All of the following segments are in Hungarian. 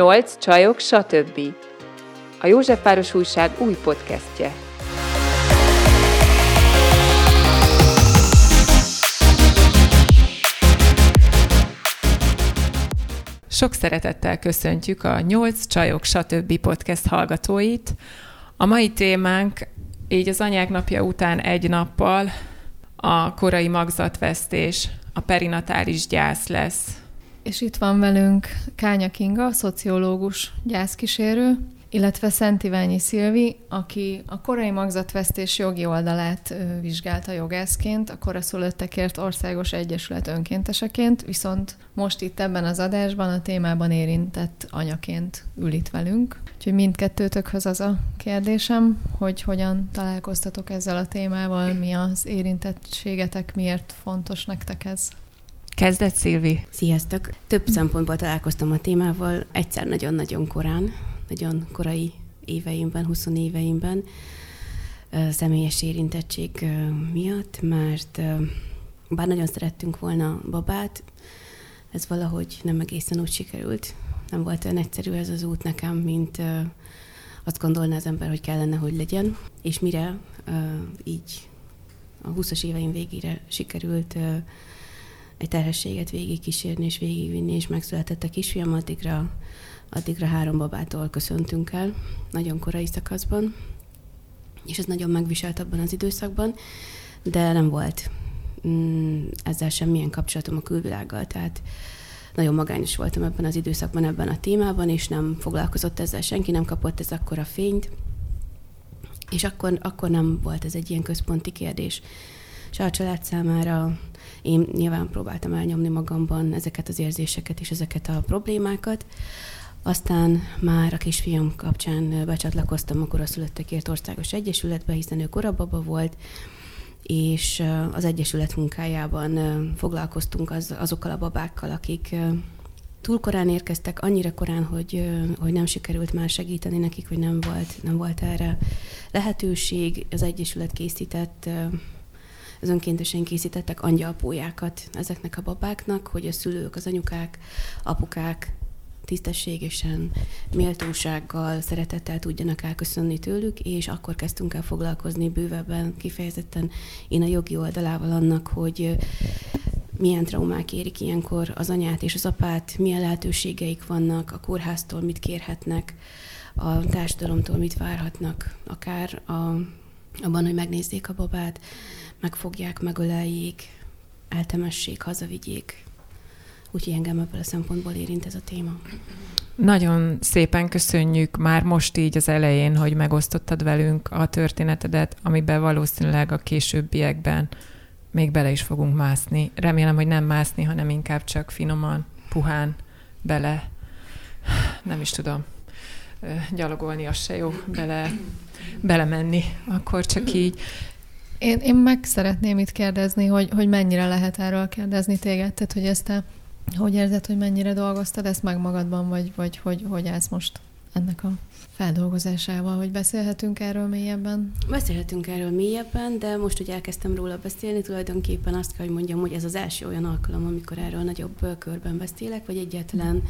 8 csajok, stb. A József Város Újság új podcastje. Sok szeretettel köszöntjük a 8 csajok, stb. Podcast hallgatóit. A mai témánk így az Anyák Napja után egy nappal a korai magzatvesztés, a perinatális gyász lesz. És itt van velünk Kánya Kinga, a szociológus gyászkísérő, illetve Szentiványi Szilvi, aki a korai magzatvesztés jogi oldalát vizsgálta jogászként, a Koraszülöttekért Országos Egyesület önkénteseként, viszont most itt ebben az adásban a témában érintett anyaként ül itt velünk. Úgyhogy mindkettőtökhöz az a kérdésem, hogy hogyan találkoztatok ezzel a témával, mi az érintettségetek, miért fontos nektek ez? Kezdett Szilvi. Sziasztok! Több szempontból találkoztam a témával, egyszer nagyon-nagyon korán, nagyon korai éveimben, 20 éveimben személyes érintettség miatt, mert bár nagyon szerettünk volna babát, ez valahogy nem egészen úgy sikerült. Nem volt olyan egyszerű ez az út nekem, mint azt gondolná az ember, hogy kellene, hogy legyen. És mire így a 20-as éveim végére sikerült egy terhességet végigkísérni és végigvinni, és megszületett a kisfiam, addigra 3 babától köszöntünk el, nagyon korai szakaszban, és ez nagyon megviselt abban az időszakban, de nem volt ezzel semmilyen kapcsolatom a külvilággal, tehát nagyon magányos voltam ebben az időszakban, ebben a témában, és nem foglalkozott ezzel senki, nem kapott ez akkora fényt, és akkor nem volt ez egy ilyen központi kérdés. És a család számára én nyilván próbáltam elnyomni magamban ezeket az érzéseket és ezeket a problémákat. Aztán már a kisfiam kapcsán becsatlakoztam a Koraszülöttekért Országos Egyesületbe, hiszen ő korababa volt, és az Egyesület munkájában foglalkoztunk azokkal a babákkal, akik túl korán érkeztek, annyira korán, hogy nem sikerült már segíteni nekik, hogy nem volt erre lehetőség. Az Egyesület az önkéntesen készítettek angyalpólyákat ezeknek a babáknak, hogy a szülők, az anyukák, apukák tisztességesen, méltósággal, szeretettel tudjanak elköszönni tőlük, és akkor kezdtünk el foglalkozni bővebben, kifejezetten én a jogi oldalával annak, hogy milyen traumák érik ilyenkor az anyát és az apát, milyen lehetőségeik vannak, a kórháztól mit kérhetnek, a társadalomtól mit várhatnak, akár abban, hogy megnézzék a babát, megfogják, megöleljék, eltemessék, hazavigyék. Úgyhogy engem ebből a szempontból érint ez a téma. Nagyon szépen köszönjük már most így az elején, hogy megosztottad velünk a történetedet, amiben valószínűleg a későbbiekben még bele is fogunk mászni. Remélem, hogy nem mászni, hanem inkább csak finoman, puhán, bele, nem is tudom, gyalogolni az se jó, belemenni, akkor csak így. Én meg szeretném itt kérdezni, hogy mennyire lehet erről kérdezni téged, tehát hogy ezt te hogy érzed, hogy mennyire dolgoztad ezt meg magadban, vagy hogy állsz most ennek a feldolgozásával, hogy beszélhetünk erről mélyebben? Beszélhetünk erről mélyebben, de most, hogy elkezdtem róla beszélni, tulajdonképpen azt kell, hogy mondjam, hogy ez az első olyan alkalom, amikor erről nagyobb körben beszélek, vagy egyáltalán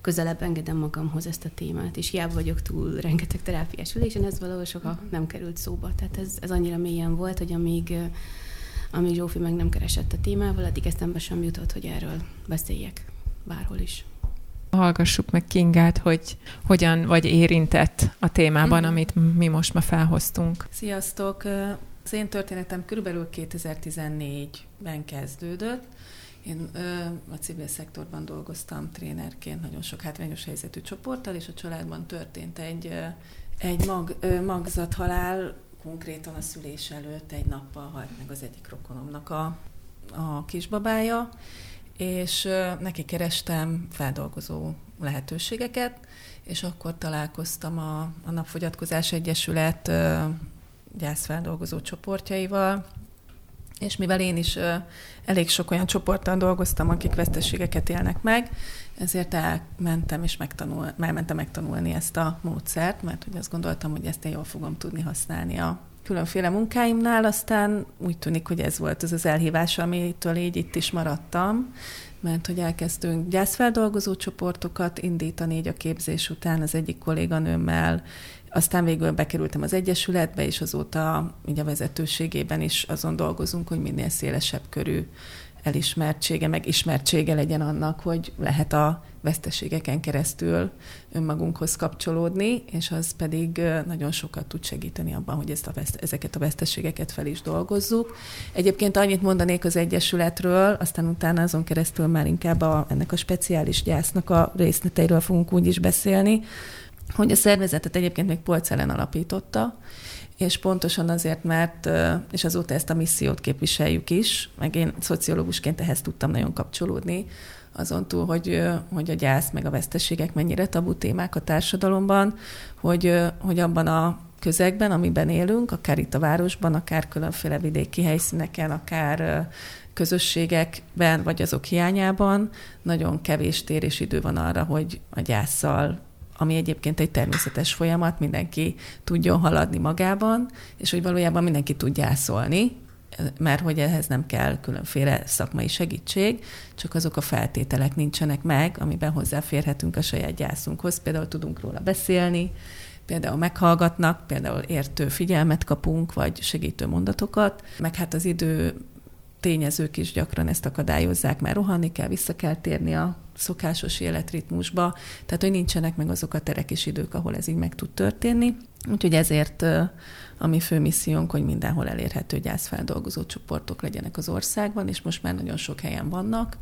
közelebb engedem magamhoz ezt a témát, és hiába vagyok túl rengeteg terápiás ülésen, ez valahol soha nem került szóba. Tehát ez annyira mélyen volt, hogy amíg Zsófi meg nem keresett a témával, addig eszembe sem jutott, hogy erről beszéljek bárhol is. Hallgassuk meg Kingát, hogy hogyan vagy érintett a témában, amit mi most ma felhoztunk. Sziasztok! Az én történetem körülbelül 2014-ben kezdődött. Én a civil szektorban dolgoztam trénerként nagyon sok hátrányos helyzetű csoporttal, és a családban történt egy magzathalál, konkrétan a szülés előtt egy nappal halt meg az egyik rokonomnak a kisbabája, és neki kerestem feldolgozó lehetőségeket, és akkor találkoztam a Napfogyatkozás Egyesület gyászfeldolgozó csoportjaival, és mivel én is elég sok olyan csoporttal dolgoztam, akik veszteségeket élnek meg, ezért elmentem megtanulni ezt a módszert, mert hogy azt gondoltam, hogy ezt én jól fogom tudni használni a különféle munkáimnál, aztán úgy tűnik, hogy ez volt az elhívás, amitől így itt is maradtam, mert hogy elkezdtünk gyászfeldolgozó csoportokat indítani így a képzés után az egyik kolléganőmmel, aztán végül bekerültem az Egyesületbe, és azóta így a vezetőségében is azon dolgozunk, hogy minél szélesebb körű elismertsége, meg ismertsége legyen annak, hogy lehet a veszteségeken keresztül önmagunkhoz kapcsolódni, és az pedig nagyon sokat tud segíteni abban, hogy ezeket a veszteségeket fel is dolgozzuk. Egyébként annyit mondanék az Egyesületről, aztán utána azon keresztül már inkább ennek a speciális gyásznak a részleteiről fogunk úgy is beszélni, hogy a szervezetet egyébként még Polc Ellen alapította, és pontosan azért, mert, és azóta ezt a missziót képviseljük is, meg én szociológusként ehhez tudtam nagyon kapcsolódni, azon túl, hogy a gyász meg a veszteségek mennyire tabu témák a társadalomban, hogy abban a közegben, amiben élünk, akár itt a városban, akár különféle vidéki helyszíneken, akár közösségekben, vagy azok hiányában, nagyon kevés tér és idő van arra, hogy a gyászsal, ami egyébként egy természetes folyamat, mindenki tudjon haladni magában, és hogy valójában mindenki tud gyászolni, mert hogy ehhez nem kell különféle szakmai segítség, csak azok a feltételek nincsenek meg, amiben hozzáférhetünk a saját gyászunkhoz. Például tudunk róla beszélni, például meghallgatnak, például értő figyelmet kapunk, vagy segítő mondatokat, meg hát az idő tényezők is gyakran ezt akadályozzák, mert rohanni kell, vissza kell térni a szokásos életritmusba, tehát hogy nincsenek meg azok a terek és idők, ahol ez így meg tud történni. Úgyhogy ezért a mi fő missziónk, hogy mindenhol elérhető gyászfeldolgozó csoportok legyenek az országban, és most már nagyon sok helyen vannak,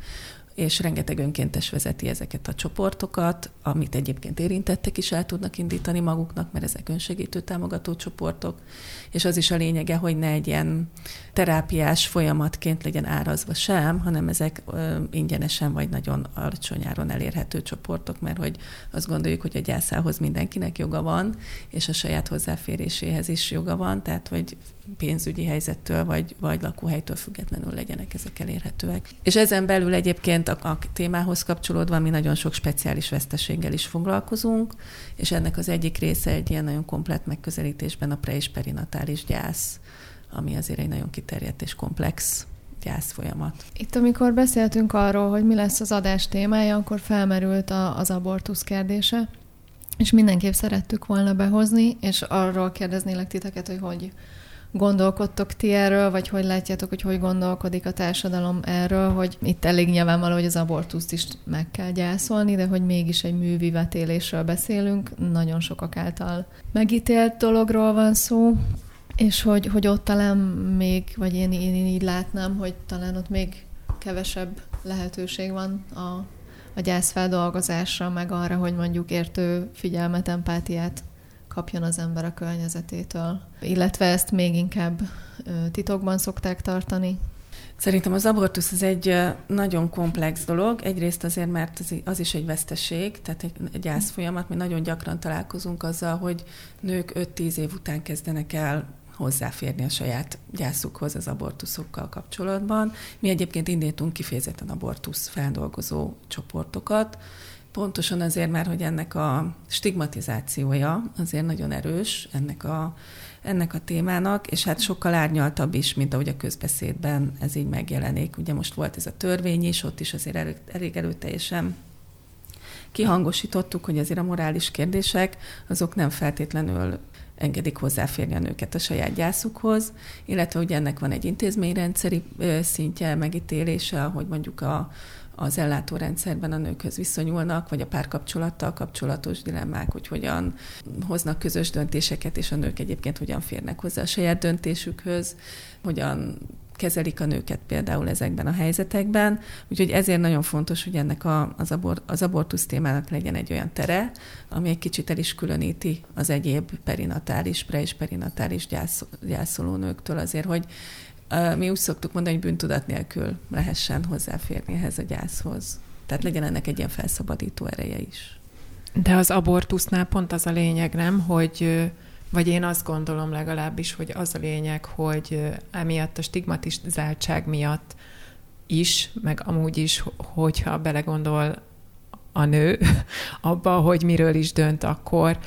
és rengeteg önkéntes vezeti ezeket a csoportokat, amit egyébként érintettek is el tudnak indítani maguknak, mert ezek önsegítő támogató csoportok, és az is a lényege, hogy ne egy ilyen terápiás folyamatként legyen árazva sem, hanem ezek ingyenesen vagy nagyon alacsony áron elérhető csoportok, mert hogy azt gondoljuk, hogy a gyászához mindenkinek joga van, és a saját hozzáféréséhez is joga van, tehát hogy pénzügyi helyzettől vagy lakóhelytől függetlenül legyenek ezek elérhetőek. És ezen belül egyébként a témához kapcsolódva mi nagyon sok speciális veszteséggel is foglalkozunk, és ennek az egyik része egy ilyen nagyon komplett megközelítésben a pre- és perinatális gyász, ami azért egy nagyon kiterjedt és komplex gyászfolyamat. Itt, amikor beszéltünk arról, hogy mi lesz az adás témája, akkor felmerült az abortusz kérdése, és mindenképp szerettük volna behozni, és arról kérdeznélek titeket, hogy gondolkodtok ti erről, vagy hogy látjátok, hogy gondolkodik a társadalom erről, hogy itt elég nyilvánvaló, hogy az abortuszt is meg kell gyászolni, de hogy mégis egy művi vetélésről beszélünk, nagyon sokak által megítélt dologról van szó, és hogy ott talán még, vagy én így látnám, hogy talán ott még kevesebb lehetőség van a gyászfeldolgozásra, meg arra, hogy mondjuk értő figyelmet, empátiát kapjon az ember a környezetétől. Illetve ezt még inkább titokban szokták tartani. Szerintem az abortusz az egy nagyon komplex dolog. Egyrészt azért, mert az is egy veszteség, tehát egy gyászfolyamat. Mi nagyon gyakran találkozunk azzal, hogy nők 5-10 év után kezdenek el hozzáférni a saját gyászukhoz az abortuszokkal kapcsolatban. Mi egyébként indítunk kifejezetten abortusz feldolgozó csoportokat, pontosan azért már, hogy ennek a stigmatizációja azért nagyon erős ennek a témának, és hát sokkal árnyaltabb is, mint ahogy a közbeszédben ez így megjelenik. Ugye most volt ez a törvény is, ott is azért elég erőteljesen kihangosítottuk, hogy azért a morális kérdések azok nem feltétlenül engedik hozzáférni a nőket a saját gyászukhoz, illetve ugye ennek van egy intézményrendszeri szintje, megítélése, ahogy mondjuk az ellátórendszerben a nőkhöz viszonyulnak, vagy a párkapcsolattal kapcsolatos dilemmák, hogy hogyan hoznak közös döntéseket, és a nők egyébként hogyan férnek hozzá a saját döntésükhöz, hogyan kezelik a nőket például ezekben a helyzetekben. Úgyhogy ezért nagyon fontos, hogy ennek az abortusz témának legyen egy olyan tere, ami egy kicsit el is különíti az egyéb perinatális, pre- és perinatális gyászoló nőktől azért, hogy mi úgy szoktuk mondani, hogy bűntudat nélkül lehessen hozzáférni ehhez a gyászhoz. Tehát legyen ennek egy ilyen felszabadító ereje is. De az abortusznál pont az a lényeg, nem, hogy, vagy én azt gondolom legalábbis, hogy az a lényeg, hogy emiatt a stigmatizáltság miatt is, meg amúgy is, hogyha belegondol a nő abba, hogy miről is dönt, akkor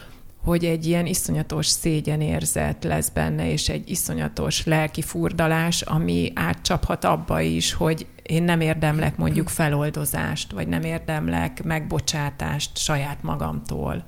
hogy egy ilyen iszonyatos szégyenérzet lesz benne, és egy iszonyatos lelki furdalás, ami átcsaphat abba is, hogy én nem érdemlek mondjuk feloldozást, vagy nem érdemlek megbocsátást saját magamtól.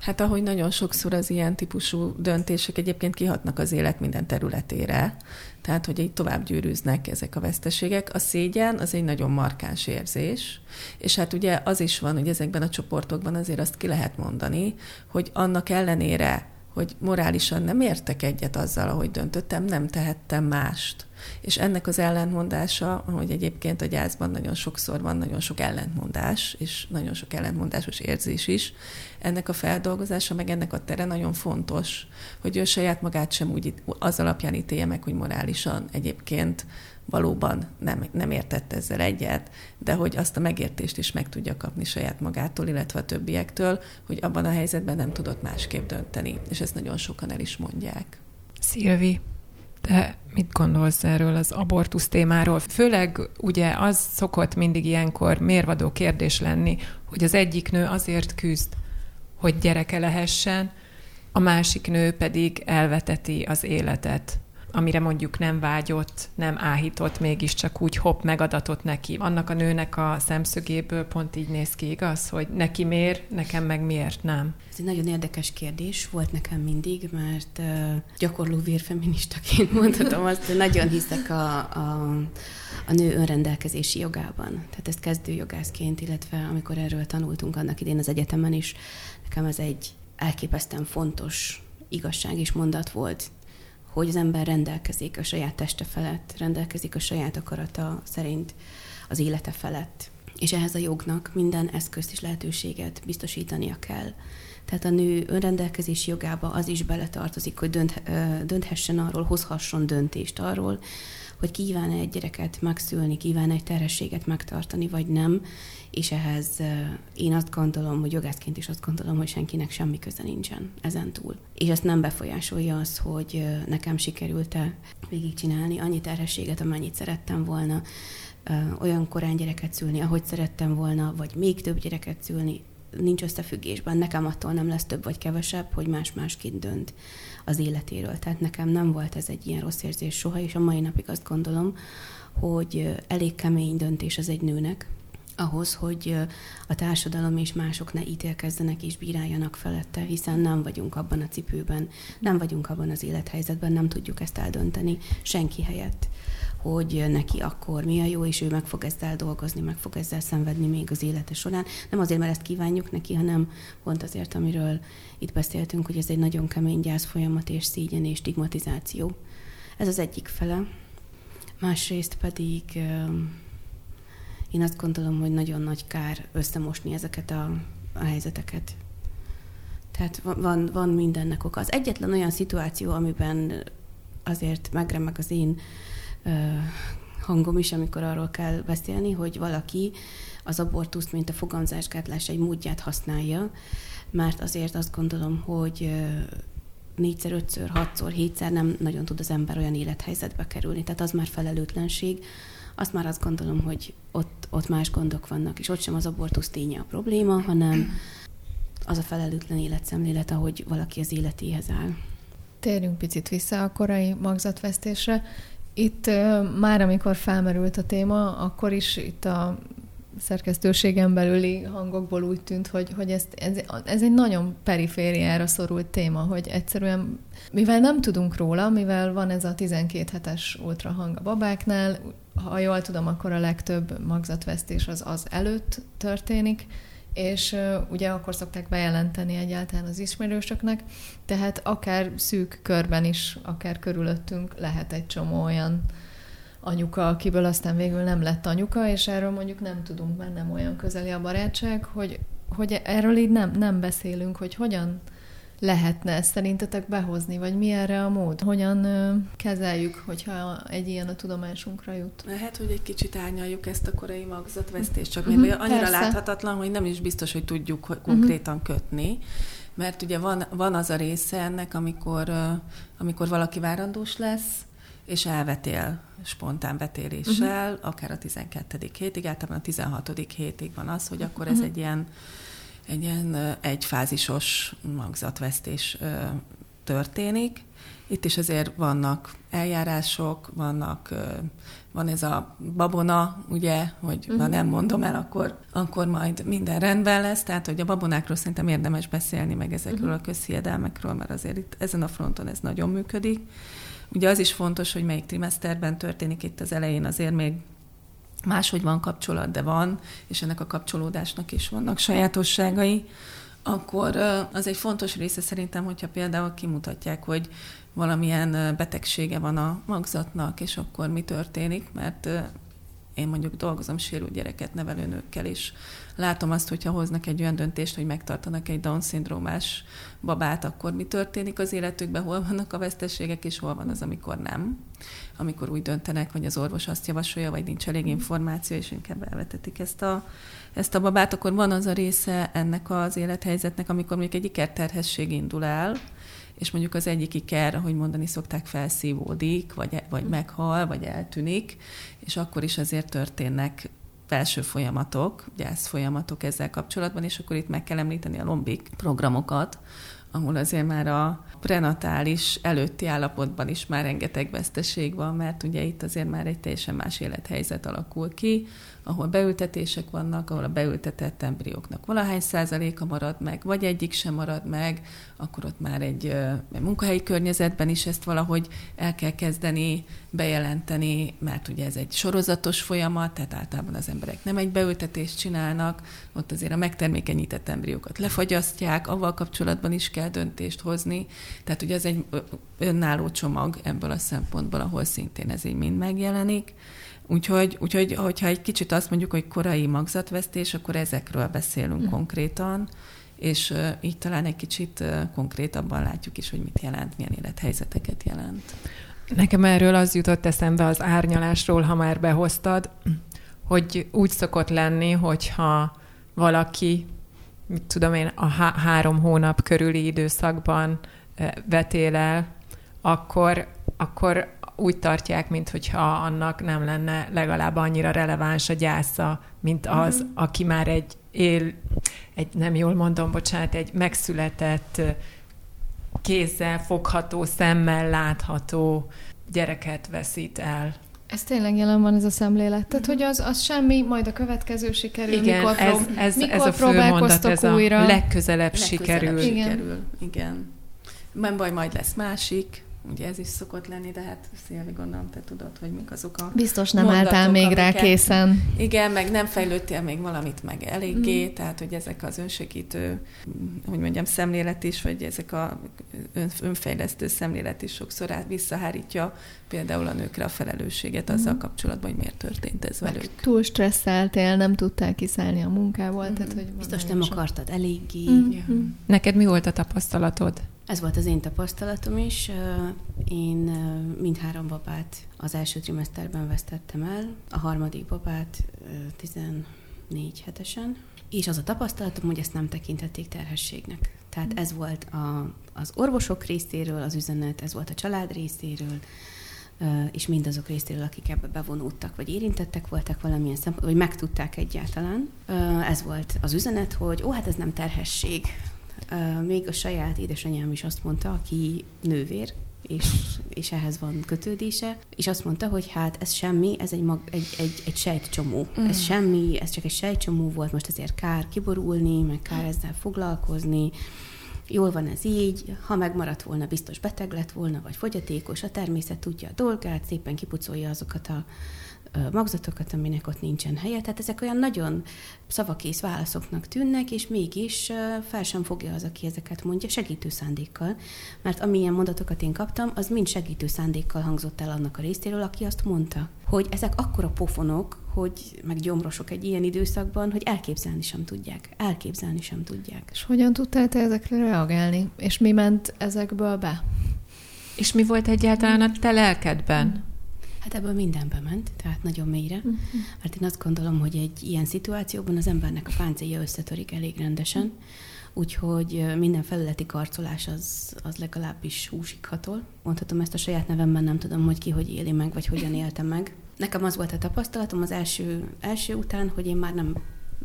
Hát ahogy nagyon sokszor az ilyen típusú döntések egyébként kihatnak az élet minden területére, tehát hogy így tovább gyűrűznek ezek a veszteségek. A szégyen az egy nagyon markáns érzés, és hát ugye az is van, hogy ezekben a csoportokban azért azt ki lehet mondani, hogy annak ellenére, hogy morálisan nem értek egyet azzal, ahogy döntöttem, nem tehettem mást. És ennek az ellentmondása, hogy egyébként a gyászban nagyon sokszor van nagyon sok ellentmondás, és nagyon sok ellentmondásos érzés is, ennek a feldolgozása, meg ennek a tere nagyon fontos, hogy ő saját magát sem úgy az alapján ítélje meg, hogy morálisan egyébként valóban nem értett ezzel egyet, de hogy azt a megértést is meg tudja kapni saját magától, illetve a többiektől, hogy abban a helyzetben nem tudott másképp dönteni. És ezt nagyon sokan el is mondják. Szilvi, te mit gondolsz erről az abortusz témáról? Főleg ugye az szokott mindig ilyenkor mérvadó kérdés lenni, hogy az egyik nő azért küzd, hogy gyereke lehessen, a másik nő pedig elveteti az életet, amire mondjuk nem vágyott, nem áhított, mégiscsak úgy hopp megadatott neki. Annak a nőnek a szemszögéből pont így néz ki, igaz, hogy neki miért, nekem meg miért nem. Ez egy nagyon érdekes kérdés volt nekem mindig, mert gyakorló vérfeministaként mondhatom azt, hogy nagyon hiszek a nő önrendelkezési jogában. Tehát ezt kezdőjogászként, illetve amikor erről tanultunk annak idén az egyetemen is, nekem ez egy elképesztően fontos igazság és mondat volt, hogy az ember rendelkezik a saját teste felett, rendelkezik a saját akarata szerint az élete felett. És ehhez a jognak minden eszközt és lehetőséget biztosítania kell. Tehát a nő önrendelkezési jogába az is beletartozik, hogy dönthessen arról, hozhasson döntést arról, hogy kíván-e egy gyereket megszülni, kíván-e egy terhességet megtartani, vagy nem. És ehhez én azt gondolom, hogy jogászként is azt gondolom, hogy senkinek semmi köze nincsen ezentúl. És ezt nem befolyásolja az, hogy nekem sikerült-e végigcsinálni annyi terhességet, amennyit szerettem volna, olyan korán gyereket szülni, ahogy szerettem volna, vagy még több gyereket szülni. Nincs összefüggésben, nekem attól nem lesz több vagy kevesebb, hogy más-másként dönt az életéről. Tehát nekem nem volt ez egy ilyen rossz érzés soha, és a mai napig azt gondolom, hogy elég kemény döntés az egy nőnek, ahhoz, hogy a társadalom és mások ne ítélkezzenek és bíráljanak felette, hiszen nem vagyunk abban a cipőben, nem vagyunk abban az élethelyzetben, nem tudjuk ezt eldönteni senki helyett, hogy neki akkor mi a jó, és ő meg fog ezzel dolgozni, meg fog ezzel szenvedni még az élete során. Nem azért, mert ezt kívánjuk neki, hanem pont azért, amiről itt beszéltünk, hogy ez egy nagyon kemény gyászfolyamat és szégyen és stigmatizáció. Ez az egyik fele. Másrészt pedig én azt gondolom, hogy nagyon nagy kár összemosni ezeket a helyzeteket. Tehát van mindennek oka. Az egyetlen olyan szituáció, amiben azért megremeg az én hangom is, amikor arról kell beszélni, hogy valaki az abortuszt, mint a fogamzásgátlás egy módját használja, mert azért azt gondolom, hogy 4-szer, 5-ször, 6-szor, 7-szer nem nagyon tud az ember olyan élethelyzetbe kerülni. Tehát az már felelőtlenség. Azt már azt gondolom, hogy ott más gondok vannak, és ott sem az abortusz ténye a probléma, hanem az a felelőtlen életszemlélet, ahogy valaki az életéhez áll. Térjünk picit vissza a korai magzatvesztésre. Itt már amikor felmerült a téma, akkor is itt a szerkesztőségen belüli hangokból úgy tűnt, hogy ez egy nagyon perifériára szorult téma, hogy egyszerűen, mivel nem tudunk róla, mivel van ez a 12 hetes ultrahang a babáknál, ha jól tudom, akkor a legtöbb magzatvesztés az előtt történik, és ugye akkor szokták bejelenteni egyáltalán az ismerősöknek, tehát akár szűk körben is, akár körülöttünk lehet egy csomó olyan anyuka, akiből aztán végül nem lett anyuka, és erről mondjuk nem tudunk, mert nem olyan közeli a barátság, hogy erről így nem beszélünk, hogy hogyan lehetne ezt szerintetek behozni, vagy mi erre a mód? Hogyan kezeljük, hogyha egy ilyen a tudomásunkra jut? Lehet, hogy egy kicsit árnyaljuk ezt a korai magzatvesztést, csak még annyira persze. Láthatatlan, hogy nem is biztos, hogy tudjuk konkrétan kötni, mert ugye van az a része ennek, amikor valaki várandós lesz, és elvetél spontán vetéléssel, akár a 12. hétig, általában a 16. hétig van az, hogy akkor ez egy ilyen egy ilyen egyfázisos magzatvesztés történik. Itt is azért vannak eljárások, van ez a babona, ugye, hogy ha nem mondom el, akkor majd minden rendben lesz. Tehát, hogy a babonákról szerintem érdemes beszélni, meg ezekről a közhiedelmekről, mert azért itt ezen a fronton ez nagyon működik. Ugye az is fontos, hogy melyik trimeszterben történik, itt az elején azért még máshogy van kapcsolat, de van, és ennek a kapcsolódásnak is vannak sajátosságai. Akkor az egy fontos része szerintem, hogyha például kimutatják, hogy valamilyen betegsége van a magzatnak, és akkor mi történik, mert én mondjuk dolgozom sérült gyereket nevelőnőkkel, és látom azt, hogyha hoznak egy olyan döntést, hogy megtartanak egy Down-szindrómás babát, akkor mi történik az életükben, hol vannak a veszteségek, és hol van az, amikor nem. Amikor úgy döntenek, hogy az orvos azt javasolja, vagy nincs elég információ, és inkább elvetetik ezt a babát, akkor van az a része ennek az élethelyzetnek, amikor még egy ikerterhesség indul el, és mondjuk az egyik iker, ahogy mondani szokták, felszívódik, vagy meghal, vagy eltűnik, és akkor is azért történnek belső folyamatok, gyászfolyamatok ezzel kapcsolatban, és akkor itt meg kell említeni a lombik programokat, ahol azért már a prenatális előtti állapotban is már rengeteg veszteség van, mert ugye itt azért már egy teljesen más élethelyzet alakul ki, ahol beültetések vannak, ahol a beültetett embrióknak valahány százaléka marad meg, vagy egyik sem marad meg, akkor ott már egy munkahelyi környezetben is ezt valahogy el kell kezdeni bejelenteni, mert ugye ez egy sorozatos folyamat, tehát általában az emberek nem egy beültetést csinálnak, ott azért a megtermékenyített embriókat lefagyasztják, avval kapcsolatban is kell döntést hozni, tehát ugye ez egy önálló csomag ebből a szempontból, ahol szintén ez így mind megjelenik. Úgyhogy hogyha egy kicsit azt mondjuk, hogy korai magzatvesztés, akkor ezekről beszélünk konkrétan, és így talán egy kicsit konkrétabban látjuk is, hogy mit jelent, milyen élethelyzeteket jelent. Nekem erről az jutott eszembe az árnyalásról, ha már behoztad, hogy úgy szokott lenni, hogyha valaki, mit tudom én, a 3 hónap körüli időszakban vetél el, akkor úgy tartják, mintha annak nem lenne legalább annyira releváns a gyásza, mint az, aki már egy megszületett, kézzel fogható, szemmel látható gyereket veszít el. Ez tényleg jelen van, ez a szemlélet. Tehát, hogy az semmi, majd a következő sikerül, igen, mikor ez a fő mondat, ez a újra. Legközelebb sikerül. Igen. Nem baj, majd lesz másik. Ugye ez is szokott lenni, de hát Szilvi, gondolom, te tudod, hogy mik azok a biztos nem mondatok, álltál még amiket, rá készen. Igen, meg nem fejlődtél még valamit meg eléggé, tehát hogy ezek az önsegítő, hogy mondjam, szemlélet is, vagy ezek a önfejlesztő szemlélet is sokszor visszahárítja például a nőkre a felelősséget azzal kapcsolatban, hogy miért történt ez velük. Meg túl stresszeltél, nem tudtál kiszállni a munkából, tehát hogy biztos nem akartad eléggé. Neked mi volt a tapasztalatod? Ez volt az én tapasztalatom is. Én mindhárom babát az első trimeszterben vesztettem el, a harmadik babát 14 hetesen, és az a tapasztalatom, hogy ezt nem tekintették terhességnek. Tehát ez volt az orvosok részéről az üzenet, ez volt a család részéről, és mindazok részéről, akik ebbe bevonódtak, vagy érintettek voltak valamilyen szempontból, vagy megtudták egyáltalán. Ez volt az üzenet, hogy hát ez nem terhesség. Még a saját édesanyám is azt mondta, aki nővér, és ehhez van kötődése, és azt mondta, hogy hát ez semmi, ez egy sejtcsomó. Ez semmi, ez csak egy sejtcsomó volt, most azért kár kiborulni, meg kár ezzel foglalkozni. Jól van ez így, ha megmaradt volna, biztos beteg lett volna, vagy fogyatékos, a természet tudja a dolgát, szépen kipucolja azokat a magzatokat, aminek ott nincsen helye. Tehát ezek olyan nagyon szavakész válaszoknak tűnnek, és mégis fel sem fogja az, aki ezeket mondja, segítő szándékkal. Mert amilyen mondatokat én kaptam, az mind segítő szándékkal hangzott el annak a részéről, aki azt mondta, hogy ezek akkora pofonok, hogy meg gyomrosok egy ilyen időszakban, hogy elképzelni sem tudják. És hogyan tudtál te ezekre reagálni? És mi ment ezekből be? És mi volt egyáltalán a te lelkedben? Hát ebből mindenbe ment, tehát nagyon mélyre. Mert én azt gondolom, hogy egy ilyen szituációban az embernek a páncélja összetörik elég rendesen, úgyhogy minden felületi karcolás az legalábbis húsítható. Mondhatom ezt a saját nevemben, nem tudom, hogy ki hogy éli meg, vagy hogyan élte meg. Nekem az volt a tapasztalatom az első után, hogy én már nem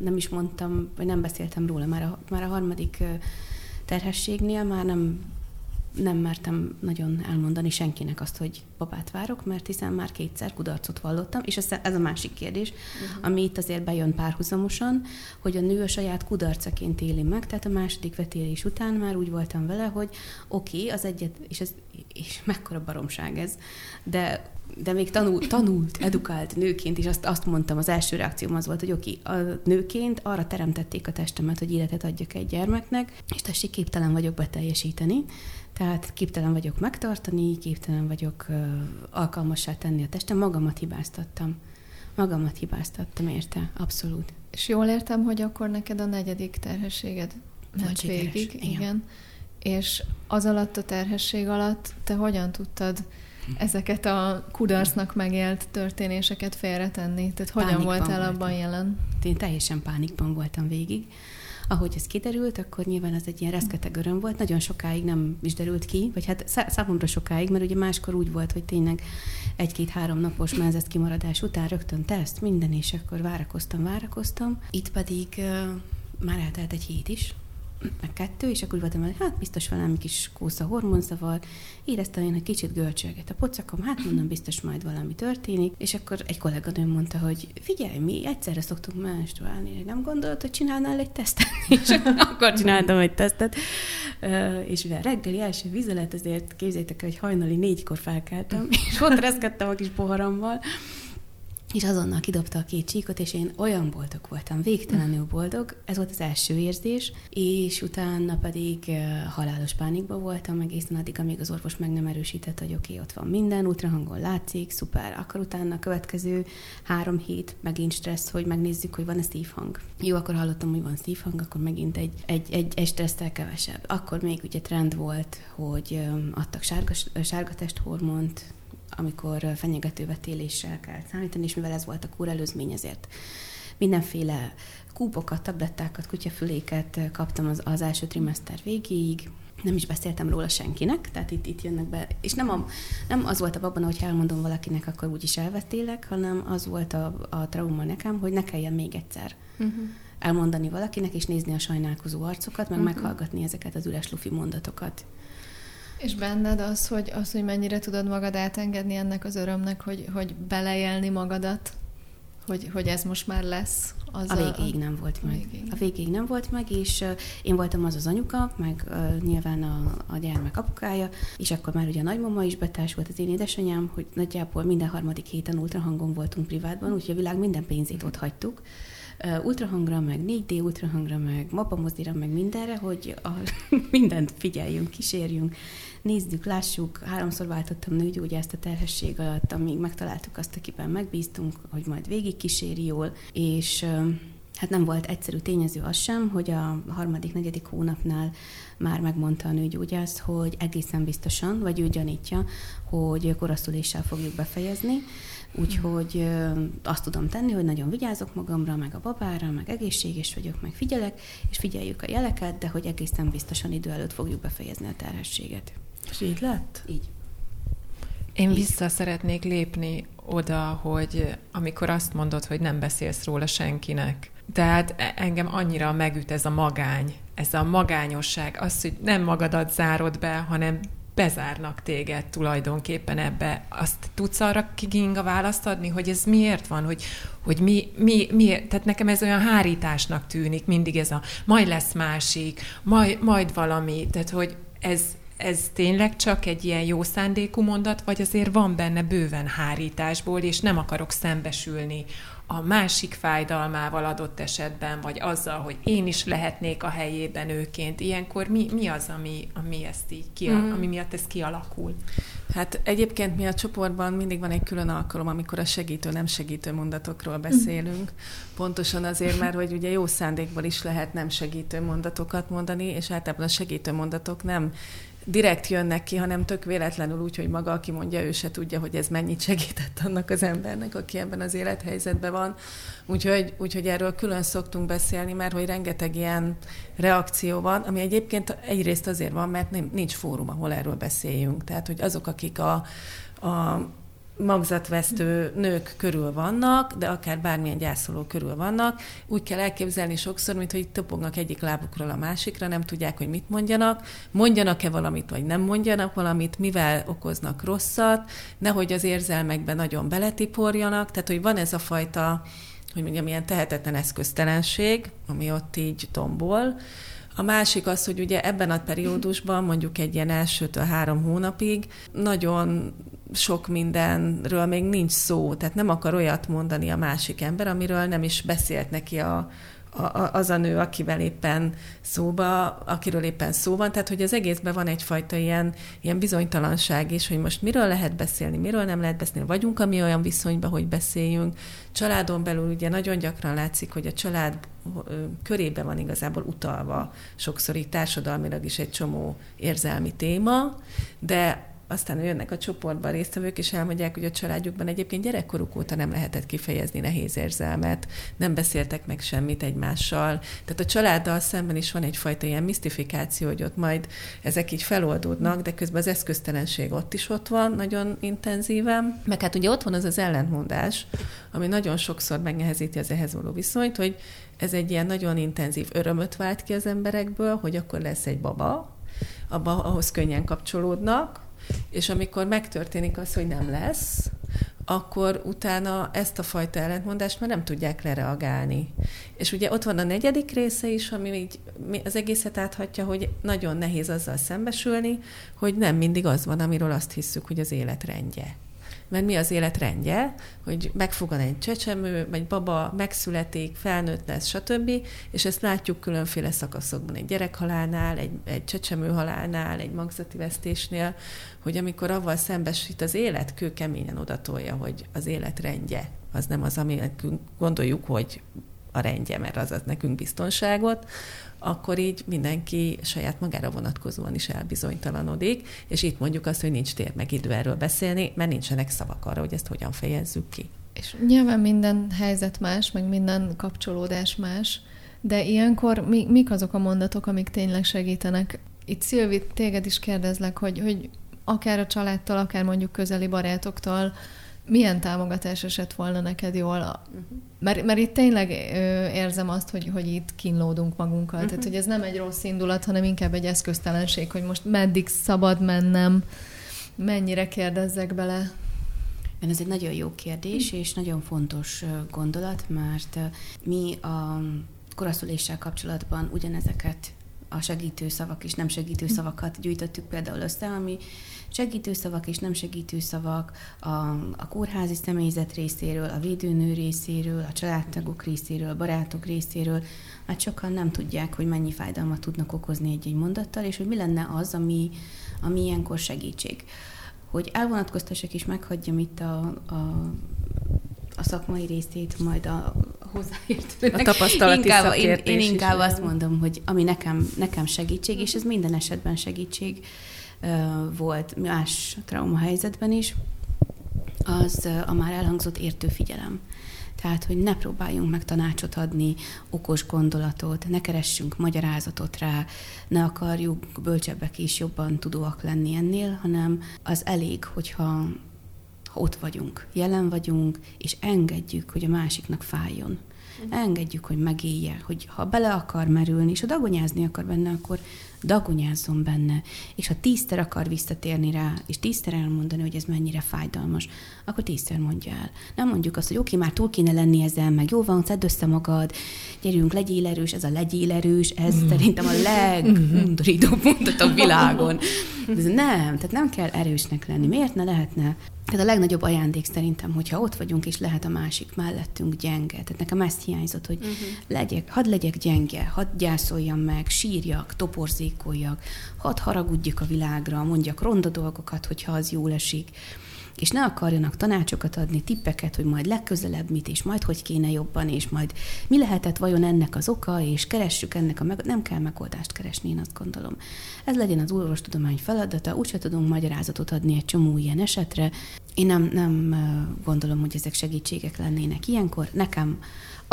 nem is mondtam, vagy nem beszéltem róla már a harmadik terhességnél, már nem mertem nagyon elmondani senkinek azt, hogy babát várok, mert hiszen már kétszer kudarcot vallottam, és ez a másik kérdés, ami itt azért bejön párhuzamosan, hogy a nő a saját kudarcaként éli meg, tehát a második vetélés után már úgy voltam vele, hogy oké, az egyet, és mekkora baromság ez, de még tanult, edukált nőként is azt mondtam, az első reakcióm az volt, hogy oké, a nőként arra teremtették a testemet, hogy életet adjak egy gyermeknek, és tessék, képtelen vagyok beteljesíteni, tehát képtelen vagyok megtartani, képtelen vagyok alkalmassá tenni a testem, magamat hibáztattam érte, abszolút. És jól értem, hogy akkor neked a negyedik terhességed ment végig, igen. És az alatt, a terhesség alatt te hogyan tudtad ezeket a kudarcnak megélt történéseket félretenni? Tehát hogyan voltál abban jelen? Én teljesen pánikban voltam végig. Ahogy ez kiderült, akkor nyilván ez egy ilyen reszketeg öröm volt. Nagyon sokáig nem is derült ki, vagy hát számomra sokáig, mert ugye máskor úgy volt, hogy tényleg 1-2-3 napos menzesz kimaradás után rögtön teszt, minden, és akkor várakoztam. Itt pedig már eltelt egy hét is, meg 2, és akkor úgy voltam, hogy hát biztos valami kis kósza hormonzavar. Éreztem én, hogy kicsit görcsölget a pocakom, hát mondom, biztos majd valami történik. És akkor egy kolléganőm mondta, hogy figyelj, mi egyszerre szoktunk menstruálni, nem gondolod, hogy csinálnál egy tesztet? És akkor csináltam egy tesztet. És mivel reggeli első vizelet, ezért képzeljétek el, hogy hajnali 4-kor felkeltem, és ott reszkedtem a kis poharammal. És azonnal kidobta a 2 csíkot, és én olyan boldog voltam, végtelenül boldog, ez volt az első érzés, és utána pedig halálos pánikban voltam egészen addig, amíg az orvos meg nem erősített, hogy oké, ott van minden, ultrahangon látszik, szuper, akkor utána a következő 3 hét megint stressz, hogy megnézzük, hogy van-e szívhang. Jó, akkor hallottam, hogy van szívhang, akkor megint egy stresszel kevesebb. Akkor még ugye trend volt, hogy adtak sárga testhormont, amikor fenyegető vetéléssel kell számítani, és mivel ez volt a kór előzmény, ezért mindenféle kúpokat, tablettákat, kutyafüléket kaptam az első trimeszter végéig. Nem is beszéltem róla senkinek, tehát itt jönnek be, és nem az volt a babban, hogyha elmondom valakinek, akkor úgyis elvetélek, hanem az volt a trauma nekem, hogy ne kelljen még egyszer elmondani valakinek, és nézni a sajnálkozó arcokat, meg meghallgatni ezeket az üres lufi mondatokat. És benned az, hogy mennyire tudod magad átengedni ennek az örömnek, hogy beleélni magadat, hogy ez most már lesz. A végéig nem volt meg, és én voltam az anyuka, meg nyilván a gyermek apukája, és akkor már ugye a nagymama is betárs volt, az én édesanyám, hogy nagyjából minden harmadik héten ultrahangon voltunk privátban, úgyhogy a világ minden pénzét ott hagytuk. Ultrahangra, meg 4D ultrahangra, meg mapamozira, meg mindenre, hogy mindent figyeljünk, kísérjünk, nézzük, lássuk. 3-szor váltottam nőgyógyászt a terhesség alatt, amíg megtaláltuk azt, akiben megbíztunk, hogy majd végig kíséri jól, és hát nem volt egyszerű tényező az sem, hogy a 3.-4. hónapnál már megmondta a nőgyógyász, hogy egészen biztosan, vagy ő gyanítja, hogy koraszüléssel fogjuk befejezni. Úgyhogy azt tudom tenni, hogy nagyon vigyázok magamra, meg a babára, meg egészséges vagyok, meg figyelek, és figyeljük a jeleket, de hogy egészen biztosan idő előtt fogjuk befejezni a terhességet. És így lett? Így. Én vissza szeretnék lépni oda, hogy amikor azt mondod, hogy nem beszélsz róla senkinek, tehát engem annyira megüt ez a magány, ez a magányosság, az, hogy nem magadat zárod be, hanem bezárnak téged tulajdonképpen ebbe. Azt tudsz arra, Kinga, választ adni, hogy ez miért van, hogy miért? Tehát nekem ez olyan hárításnak tűnik mindig ez a majd lesz másik, majd valami, tehát hogy ez tényleg csak egy ilyen jó szándékú mondat, vagy azért van benne bőven hárításból, és nem akarok szembesülni a másik fájdalmával adott esetben, vagy azzal, hogy én is lehetnék a helyében őként. Ilyenkor mi az, ami ezt így ami miatt ez kialakul? Hát egyébként mi a csoportban mindig van egy külön alkalom, amikor a segítő-nem segítő mondatokról beszélünk. Pontosan azért, mert hogy ugye jó szándékból is lehet nem segítő mondatokat mondani, és általában a segítő mondatok nem direkt jönnek ki, hanem tök véletlenül úgy, hogy maga, aki mondja, ő se tudja, hogy ez mennyit segített annak az embernek, aki ebben az élethelyzetben van. Úgyhogy erről külön szoktunk beszélni, mert hogy rengeteg ilyen reakció van, ami egyébként egyrészt azért van, mert nincs fórum, ahol erről beszéljünk. Tehát, hogy azok, akik a magzatvesztő nők körül vannak, de akár bármilyen gyászoló körül vannak. Úgy kell elképzelni sokszor, mintha itt topognak egyik lábukról a másikra, nem tudják, hogy mit mondjanak, mondjanak-e valamit, vagy nem mondjanak valamit, mivel okoznak rosszat, nehogy az érzelmekben nagyon beletiporjanak, tehát hogy van ez a fajta, hogy mondjam, ilyen tehetetlen eszköztelenség, ami ott így tombol. A másik az, hogy ugye ebben a periódusban, mondjuk egy ilyen 1-3 hónapig nagyon sok mindenről még nincs szó, tehát nem akar olyat mondani a másik ember, amiről nem is beszélt neki az a nő, akiről éppen szó van, tehát hogy az egészben van egyfajta ilyen bizonytalanság is, hogy most miről lehet beszélni, miről nem lehet beszélni, vagyunk ami olyan viszonyban, hogy beszéljünk. Családon belül ugye nagyon gyakran látszik, hogy a család körében van igazából utalva sokszor így társadalmilag is egy csomó érzelmi téma, de aztán jönnek a csoportban résztvevők, és elmondják, hogy a családjukban egyébként gyerekkoruk óta nem lehetett kifejezni nehéz érzelmet, nem beszéltek meg semmit egymással. Tehát a családdal szemben is van egyfajta ilyen misztifikáció, hogy ott majd ezek így feloldódnak, de közben az eszköztelenség ott is ott van, nagyon intenzíven. Meg hát ugye ott van az ellentmondás, ami nagyon sokszor megnehezíti az ehhez való viszonyt, hogy ez egy ilyen nagyon intenzív örömöt vált ki az emberekből, hogy akkor lesz egy baba, ahhoz könnyen kapcsolódnak, és amikor megtörténik az, hogy nem lesz, akkor utána ezt a fajta ellentmondást már nem tudják lereagálni. És ugye ott van a negyedik része is, ami így az egészet áthatja, hogy nagyon nehéz azzal szembesülni, hogy nem mindig az van, amiről azt hiszük, hogy az élet rendje. Mert mi az élet rendje, hogy megfogan egy csecsemő, vagy baba, megszületik, felnőtt lesz, stb. És ezt látjuk különféle szakaszokban, egy gyerekhalálnál, egy csecsemőhalálnál, egy magzati vesztésnél, hogy amikor avval szembesít az élet, kőkeményen odatolja, hogy az élet rendje, az nem az, ami nekünk gondoljuk, hogy a rendje, mert az ad nekünk biztonságot, akkor így mindenki saját magára vonatkozóan is elbizonytalanodik, és itt mondjuk azt, hogy nincs tér meg idő erről beszélni, mert nincsenek szavak arra, hogy ezt hogyan fejezzük ki. És nyilván minden helyzet más, meg minden kapcsolódás más, de ilyenkor mik azok a mondatok, amik tényleg segítenek? Itt Szilvi, téged is kérdezlek, hogy akár a családtól, akár mondjuk közeli barátoktól milyen támogatás esett volna neked jól? Mert itt tényleg érzem azt, hogy itt kínlódunk magunkkal. Uh-huh. Tehát, hogy ez nem egy rossz indulat, hanem inkább egy eszköztelenség, hogy most meddig szabad mennem, mennyire kérdezzek bele. Ez egy nagyon jó kérdés, és nagyon fontos gondolat, mert mi a koraszüléssel kapcsolatban ugyanezeket a segítő szavak és nem segítő szavakat gyűjtöttük például össze, ami segítő szavak és nem segítő szavak a kórházi személyzet részéről, a védőnő részéről, a családtagok részéről, a barátok részéről. Hát sokan nem tudják, hogy mennyi fájdalmat tudnak okozni egy-egy mondattal, és hogy mi lenne az, ami ilyenkor segítség. Hogy elvonatkoztassak és meghagyjam itt a szakmai részét, majd a hozzáértőnek. A tapasztalati szakértés. Én inkább azt mondom, hogy ami nekem segítség, és ez minden esetben segítség volt más traumahelyzetben is, az a már elhangzott értő figyelem. Tehát, hogy ne próbáljunk meg tanácsot adni, okos gondolatot, ne keressünk magyarázatot rá, ne akarjuk bölcsebbek és jobban tudóak lenni ennél, hanem az elég, hogyha ott vagyunk, jelen vagyunk, és engedjük, hogy a másiknak fájjon. Engedjük, hogy megélje, hogy ha bele akar merülni, és ha dagonyázni akar benne, akkor dagonyázzon benne. És ha 10-szer akar visszatérni rá, és 10-szer elmondani, hogy ez mennyire fájdalmas, akkor 10-szer mondja el. Nem mondjuk azt, hogy oké, már túl kéne lenni ezzel, meg jó van, szedd össze magad, gyerünk, legyél erős, ez a legyél erős, ez szerintem a legundorítóbb mondat a világon. Ez nem, tehát nem kell erősnek lenni. Miért ne lehetne? Tehát a legnagyobb ajándék szerintem, hogyha ott vagyunk, és lehet a másik mellettünk gyenge. Tehát nekem ezt hiányzott, hogy hadd legyek gyenge, hadd gyászoljam meg, sírjak, toporzékoljak, hadd haragudjak a világra, mondjak ronda dolgokat, hogyha az jól esik, és ne akarjanak tanácsokat adni, tippeket, hogy majd legközelebb mit, és majd hogy kéne jobban, és majd mi lehetett vajon ennek az oka, és keressük nem kell megoldást keresni, én azt gondolom. Ez legyen az orvostudomány feladata, úgyse tudunk magyarázatot adni egy csomó ilyen esetre. Én nem gondolom, hogy ezek segítségek lennének ilyenkor. Nekem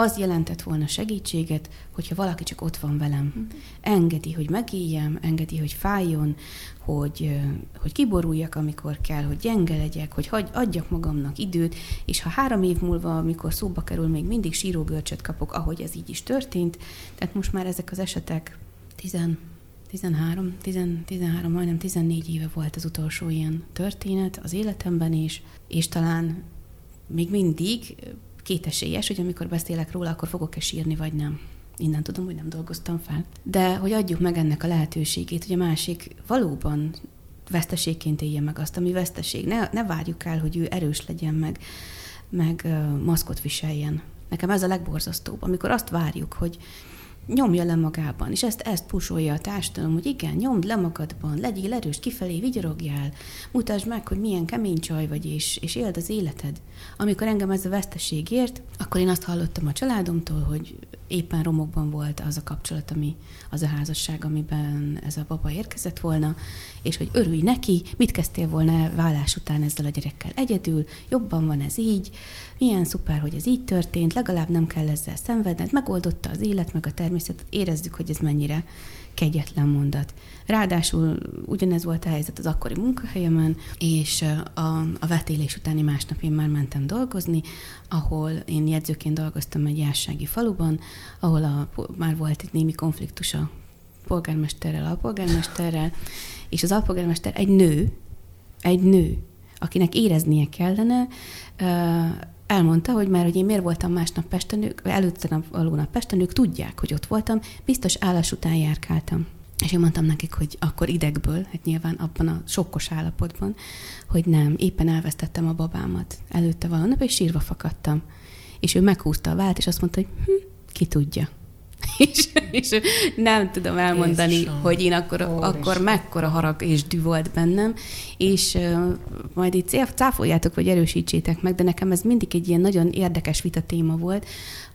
az jelentett volna segítséget, hogyha valaki csak ott van velem. Engedi, hogy megéljem, engedi, hogy fájjon, hogy kiboruljak, amikor kell, hogy gyenge legyek, hogy adjak magamnak időt, és ha 3 év múlva, amikor szóba kerül, még mindig sírógörcsöt kapok, ahogy ez így is történt. Tehát most már ezek az esetek 13, majdnem 14 éve volt az utolsó ilyen történet az életemben is, és talán még mindig kétesélyes, hogy amikor beszélek róla, akkor fogok-e sírni, vagy nem. Innen tudom, hogy nem dolgoztam fel. De hogy adjuk meg ennek a lehetőségét, hogy a másik valóban veszteségként élje meg azt, ami veszteség. Ne várjuk el, hogy ő erős legyen, meg maszkot viseljen. Nekem ez a legborzasztóbb, amikor azt várjuk, hogy nyomja le magában, és ezt pusolja a társadalom, hogy igen, nyomd le magadban, legyél erős, kifelé vigyorogjál, mutasd meg, hogy milyen kemény csaj vagy, és éld az életed. Amikor engem ez a veszteség ért, akkor én azt hallottam a családomtól, hogy éppen romokban volt az a kapcsolat, az a házasság, amiben ez a baba érkezett volna, és hogy örülj neki, mit kezdtél volna válás után ezzel a gyerekkel egyedül, jobban van ez így, milyen szuper, hogy ez így történt, legalább nem kell ezzel szenvedned, megoldotta az élet, meg a természet, érezzük, hogy ez mennyire kegyetlen mondat. Ráadásul ugyanez volt a helyzet az akkori munkahelyemen, és a vetélés utáni másnap én már mentem dolgozni, ahol én jegyzőként dolgoztam egy jársági faluban, ahol már volt egy némi konfliktus a polgármesterrel, alpolgármesterrel, és az alpolgármester egy nő, akinek éreznie kellene, elmondta, hogy már, hogy én miért voltam másnap pestenők, előtte nap, alónap pestenők, tudják, hogy ott voltam, biztos állás után járkáltam. És én mondtam nekik, hogy akkor idegből, hát nyilván abban a sokkos állapotban, hogy nem, éppen elvesztettem a babámat előtte valamnap, és sírva fakadtam. És ő meghúzta a vállát, és azt mondta, hogy ki tudja. És nem tudom elmondani, Jézusom, hogy én akkor mekkora harag és düh volt bennem, és majd itt cáfoljátok, vagy erősítsétek meg, de nekem ez mindig egy ilyen nagyon érdekes vita téma volt,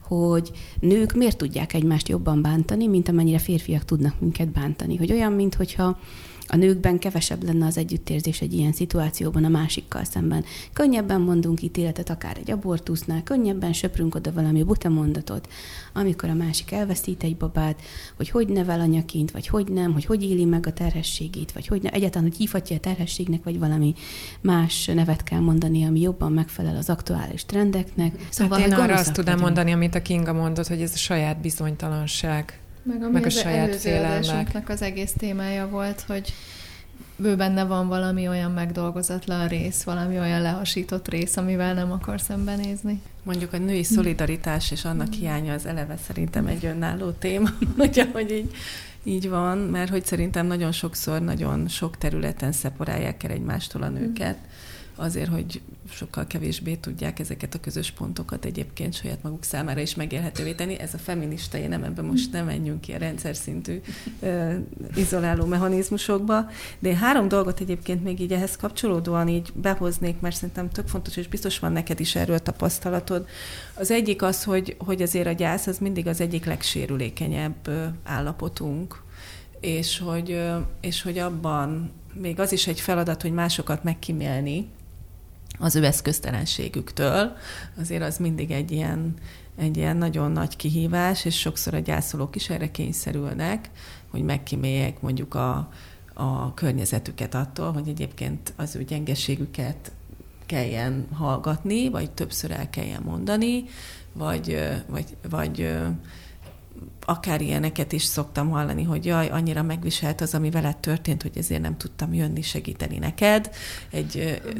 hogy nők miért tudják egymást jobban bántani, mint amennyire férfiak tudnak minket bántani. Hogy olyan, minthogyha a nőkben kevesebb lenne az együttérzés egy ilyen szituációban a másikkal szemben. Könnyebben mondunk ítéletet akár egy abortusznál, könnyebben söprünk oda valami buta mondatot, amikor a másik elveszít egy babát, hogy nevel anyaként, vagy hogy nem, hogy éli meg a terhességét, vagy hogy nem, egyáltalán, hogy hívhatja a terhességnek, vagy valami más nevet kell mondani, ami jobban megfelel az aktuális trendeknek. Szóval hát én arra azt tudom mondani, amit a Kinga mondott, hogy ez a saját bizonytalanság. Meg a saját félelmeknek az egész témája volt, hogy benne van valami olyan megdolgozatlan rész, valami olyan lehasított rész, amivel nem akar szembenézni. Mondjuk a női szolidaritás és annak hiánya az eleve szerintem egy önálló téma, hogy így van, mert hogy szerintem nagyon sokszor, nagyon sok területen szeparálják el egymástól a nőket, azért, hogy sokkal kevésbé tudják ezeket a közös pontokat egyébként saját maguk számára is megélhetővé tenni. Ez a feminista, én nem ebben most nem menjünk ki a rendszer szintű izoláló mechanizmusokba, de én 3 dolgot egyébként még így ehhez kapcsolódóan így behoznék, mert szerintem tök fontos, és biztos van neked is erről tapasztalatod. Az egyik az, hogy azért a gyász az mindig az egyik legsérülékenyebb állapotunk, és hogy abban még az is egy feladat, hogy másokat megkímélni az ő eszköztelenségüktől, azért az mindig egy ilyen nagyon nagy kihívás, és sokszor a gyászolók is erre kényszerülnek, hogy megkíméljék mondjuk a környezetüket attól, hogy egyébként az ő gyengeségüket kelljen hallgatni, vagy többször el kelljen mondani, vagy akár ilyeneket is szoktam hallani, hogy jaj, annyira megviselt az, ami veled történt, hogy ezért nem tudtam jönni segíteni neked.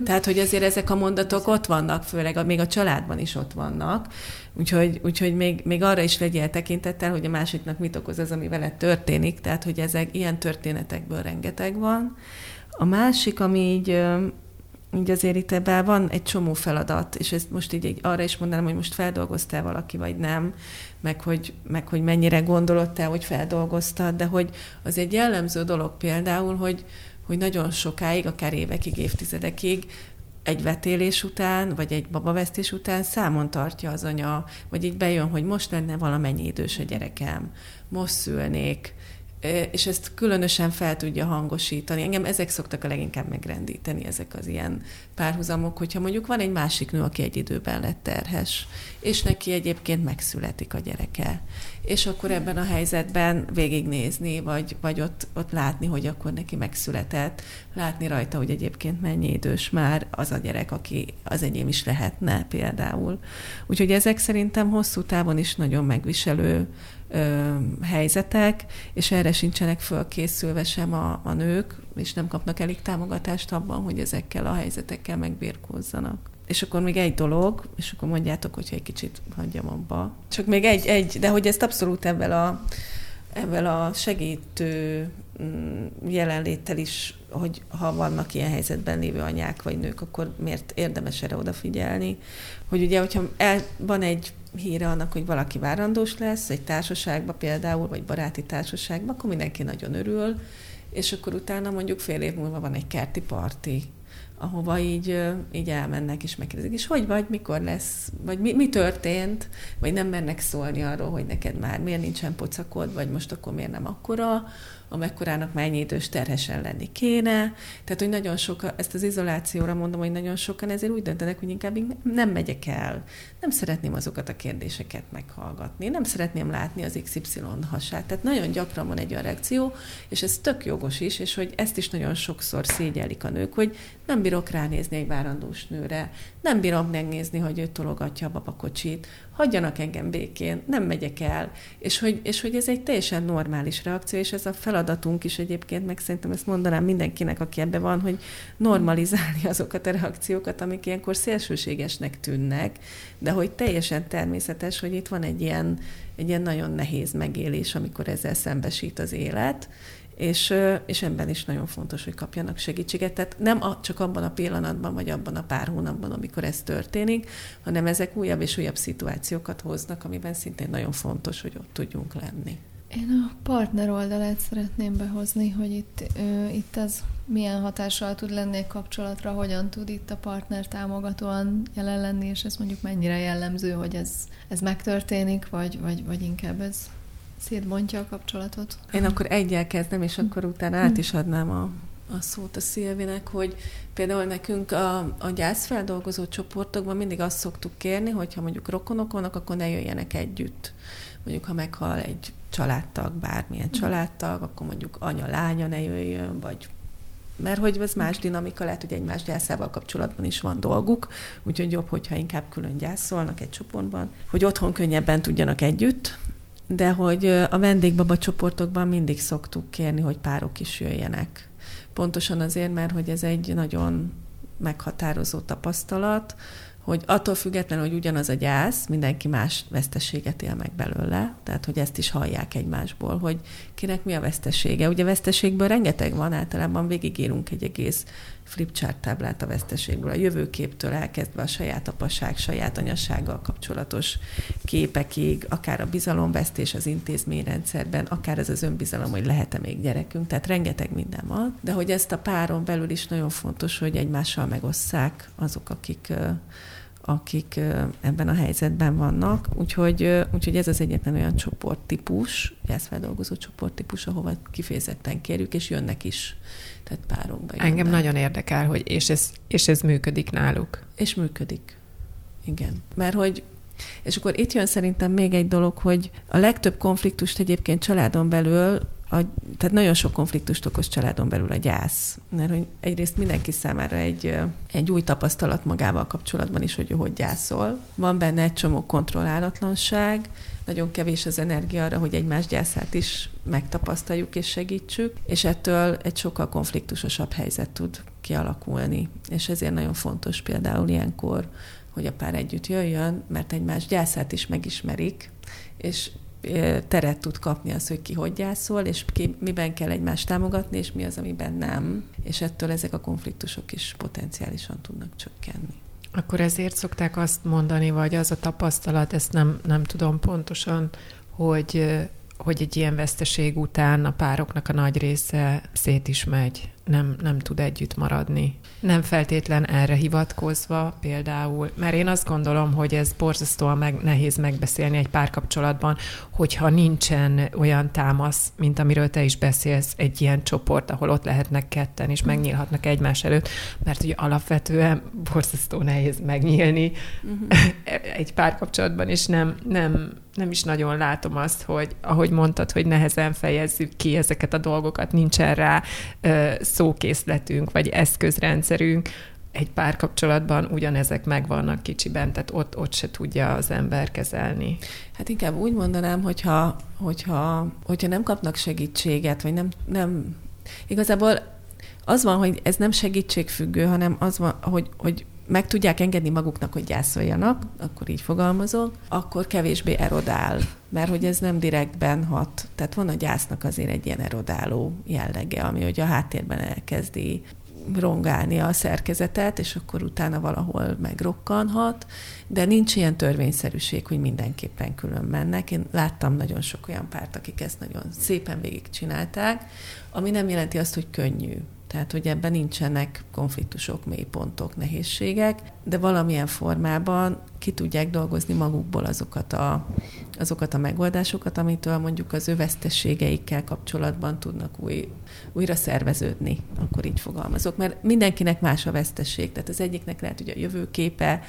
Tehát, hogy azért ezek a mondatok ott vannak, főleg még a családban is ott vannak, úgyhogy még arra is legyél tekintettel, hogy a másiknak mit okoz az, ami veled történik, tehát, hogy ezek ilyen történetekből rengeteg van. A másik, ami így azért itt ebben van egy csomó feladat, és ezt most így arra is mondanám, hogy most feldolgoztál valaki, vagy nem, meg hogy mennyire gondolodtál, hogy feldolgoztad, de hogy az egy jellemző dolog például, hogy nagyon sokáig, akár évekig, évtizedekig egy vetélés után, vagy egy babavesztés után számon tartja az anya, vagy így bejön, hogy most lenne valamennyi idős a gyerekem, most szülnék, és ezt különösen fel tudja hangosítani. Engem ezek szoktak a leginkább megrendíteni, ezek az ilyen párhuzamok, hogyha mondjuk van egy másik nő, aki egy időben lett terhes, és neki egyébként megszületik a gyereke. És akkor ebben a helyzetben végignézni, vagy ott látni, hogy akkor neki megszületett, látni rajta, hogy egyébként mennyi idős már az a gyerek, aki az enyém is lehetne például. Úgyhogy ezek szerintem hosszú távon is nagyon megviselő helyzetek, és erre sincsenek fölkészülve sem a nők, és nem kapnak elég támogatást abban, hogy ezekkel a helyzetekkel megbirkózzanak. És akkor még egy dolog, és akkor mondjátok, hogyha egy kicsit hagyjam abba. Csak még egy de hogy ezt abszolút ebben a segítő jelenléttel is, hogy ha vannak ilyen helyzetben lévő anyák vagy nők, akkor miért érdemes erre odafigyelni? Hogy ugye, hogyha van egy híre annak, hogy valaki várandós lesz, egy társaságba például, vagy baráti társaságba, akkor mindenki nagyon örül, és akkor utána mondjuk fél év múlva van egy kerti parti, ahova így elmennek és megkérdezik, és hogy vagy, mikor lesz, vagy mi történt, vagy nem mernek szólni arról, hogy neked már miért nincsen pocakod, vagy most akkor miért nem akkora, amekkorának már ennyi idős terhesen lenni kéne. Tehát, hogy nagyon sokan, ezt az izolációra mondom, hogy nagyon sokan ezért úgy döntenek, hogy inkább nem megyek el. Nem szeretném azokat a kérdéseket meghallgatni. Nem szeretném látni az XY hasát. Tehát nagyon gyakran van egy olyan reakció, és ez tök jogos is, és hogy ezt is nagyon sokszor szégyellik a nők, hogy nem bírok ránézni egy várandós nőre, nem bírom megnézni, hogy ő tologatja a babakocsit, hagyjanak engem békén, nem megyek el, és hogy ez egy teljesen normális reakció, és ez a feladatunk is egyébként, meg szerintem ezt mondanám mindenkinek, aki ebben van, hogy normalizálni azokat a reakciókat, amik ilyenkor szélsőségesnek tűnnek, de hogy teljesen természetes, hogy itt van egy ilyen nagyon nehéz megélés, amikor ezzel szembesít az élet, és ebben is nagyon fontos, hogy kapjanak segítséget. Tehát nem csak abban a pillanatban, vagy abban a pár hónapban, amikor ez történik, hanem ezek újabb és újabb szituációkat hoznak, amiben szintén nagyon fontos, hogy ott tudjunk lenni. Én a partner oldalát szeretném behozni, hogy itt ez milyen hatással tud lenni egy kapcsolatra, hogyan tud itt a partner támogatóan jelen lenni, és ez mondjuk mennyire jellemző, hogy ez megtörténik, vagy inkább ez szétbontja a kapcsolatot. Én akkor egyel kezdem, és akkor utána át is adnám a szót a Szilvinek, hogy például nekünk a gyászfeldolgozó csoportokban mindig azt szoktuk kérni, hogyha mondjuk rokonok vannak, akkor ne jöjjenek együtt. Mondjuk, ha meghal egy családtag, bármilyen családtag, akkor mondjuk anya-lánya ne jöjjön, vagy mert hogy ez más dinamika, lehet, hogy egymás gyászával kapcsolatban is van dolguk, úgyhogy jobb, hogyha inkább külön gyászolnak egy csoportban, hogy otthon könnyebben tudjanak együtt, de hogy a vendégbaba csoportokban mindig szoktuk kérni, hogy párok is jöjjenek. Pontosan azért, mert hogy ez egy nagyon meghatározó tapasztalat, hogy attól függetlenül, hogy ugyanaz a gyász, mindenki más veszteséget él meg belőle, tehát hogy ezt is hallják egymásból, hogy kinek mi a vesztesége. Ugye veszteségből rengeteg van, általában végigírunk egy egész flipchart táblát a veszteségből, a jövőképtől elkezdve a saját apaság, saját anyasággal kapcsolatos képekig, akár a bizalomvesztés az intézményrendszerben, akár ez az önbizalom, hogy lehet-e még gyerekünk, tehát rengeteg minden van, de hogy ezt a páron belül is nagyon fontos, hogy egymással megosszák azok, akik ebben a helyzetben vannak, úgyhogy ez az egyetlen olyan csoporttípus, gyászfeldolgozó csoporttípus, ahova kifejezetten kérjük, és jönnek is, tehát párokba jönnek. Engem nagyon érdekel, hogy és ez működik náluk. És működik, igen. Mert hogy, és akkor itt jön szerintem még egy dolog, hogy a legtöbb konfliktust egyébként családon belül, tehát nagyon sok konfliktust okoz családon belül a gyász. Mert hogy egyrészt mindenki számára egy új tapasztalat magával kapcsolatban is, hogy ő hogy gyászol. Van benne egy csomó kontrollálatlanság, nagyon kevés az energia arra, hogy egymás gyászát is megtapasztaljuk és segítsük, és ettől egy sokkal konfliktusosabb helyzet tud kialakulni. És ezért nagyon fontos például ilyenkor, hogy a pár együtt jöjjön, mert egymás gyászát is megismerik, és teret tud kapni az, hogy ki hogy gyászol, és ki, miben kell egymást támogatni, és mi az, amiben nem. És ettől ezek a konfliktusok is potenciálisan tudnak csökkenni. Akkor ezért szokták azt mondani, vagy az a tapasztalat, ezt nem tudom pontosan, hogy egy ilyen veszteség után a pároknak a nagy része szét is megy. nem tud együtt maradni. Nem feltétlen erre hivatkozva például, mert én azt gondolom, hogy ez borzasztóan nehéz megbeszélni egy párkapcsolatban, hogyha nincsen olyan támasz, mint amiről te is beszélsz, egy ilyen csoport, ahol ott lehetnek ketten, és megnyílhatnak egymás előtt, mert ugye alapvetően borzasztó nehéz megnyílni egy párkapcsolatban, és nem is nagyon látom azt, hogy ahogy mondtad, hogy nehezen fejezzük ki ezeket a dolgokat, nincsen rá szókészletünk, vagy eszközrendszerünk. Egy párkapcsolatban ugyanezek megvannak kicsiben, tehát ott se tudja az ember kezelni. Hát inkább úgy mondanám, hogyha nem kapnak segítséget, vagy nem... Igazából az van, hogy ez nem segítségfüggő, hanem az van, hogy meg tudják engedni maguknak, hogy gyászoljanak, akkor így fogalmazok, akkor kevésbé erodál, mert hogy ez nem direktben hat. Tehát van a gyásznak azért egy ilyen erodáló jellege, ami hogy a háttérben elkezdi rongálni a szerkezetet, és akkor utána valahol megrokkanhat, de nincs ilyen törvényszerűség, hogy mindenképpen külön mennek. Én láttam nagyon sok olyan párt, akik ezt nagyon szépen végigcsinálták, ami nem jelenti azt, hogy könnyű. Tehát, hogy ebben nincsenek konfliktusok, mélypontok, nehézségek, de valamilyen formában ki tudják dolgozni magukból azokat a megoldásokat, amitől mondjuk az ő veszteségeikkel kapcsolatban tudnak újra szerveződni, akkor így fogalmazok. Mert mindenkinek más a veszteség, tehát az egyiknek lehet, hogy a jövőképe,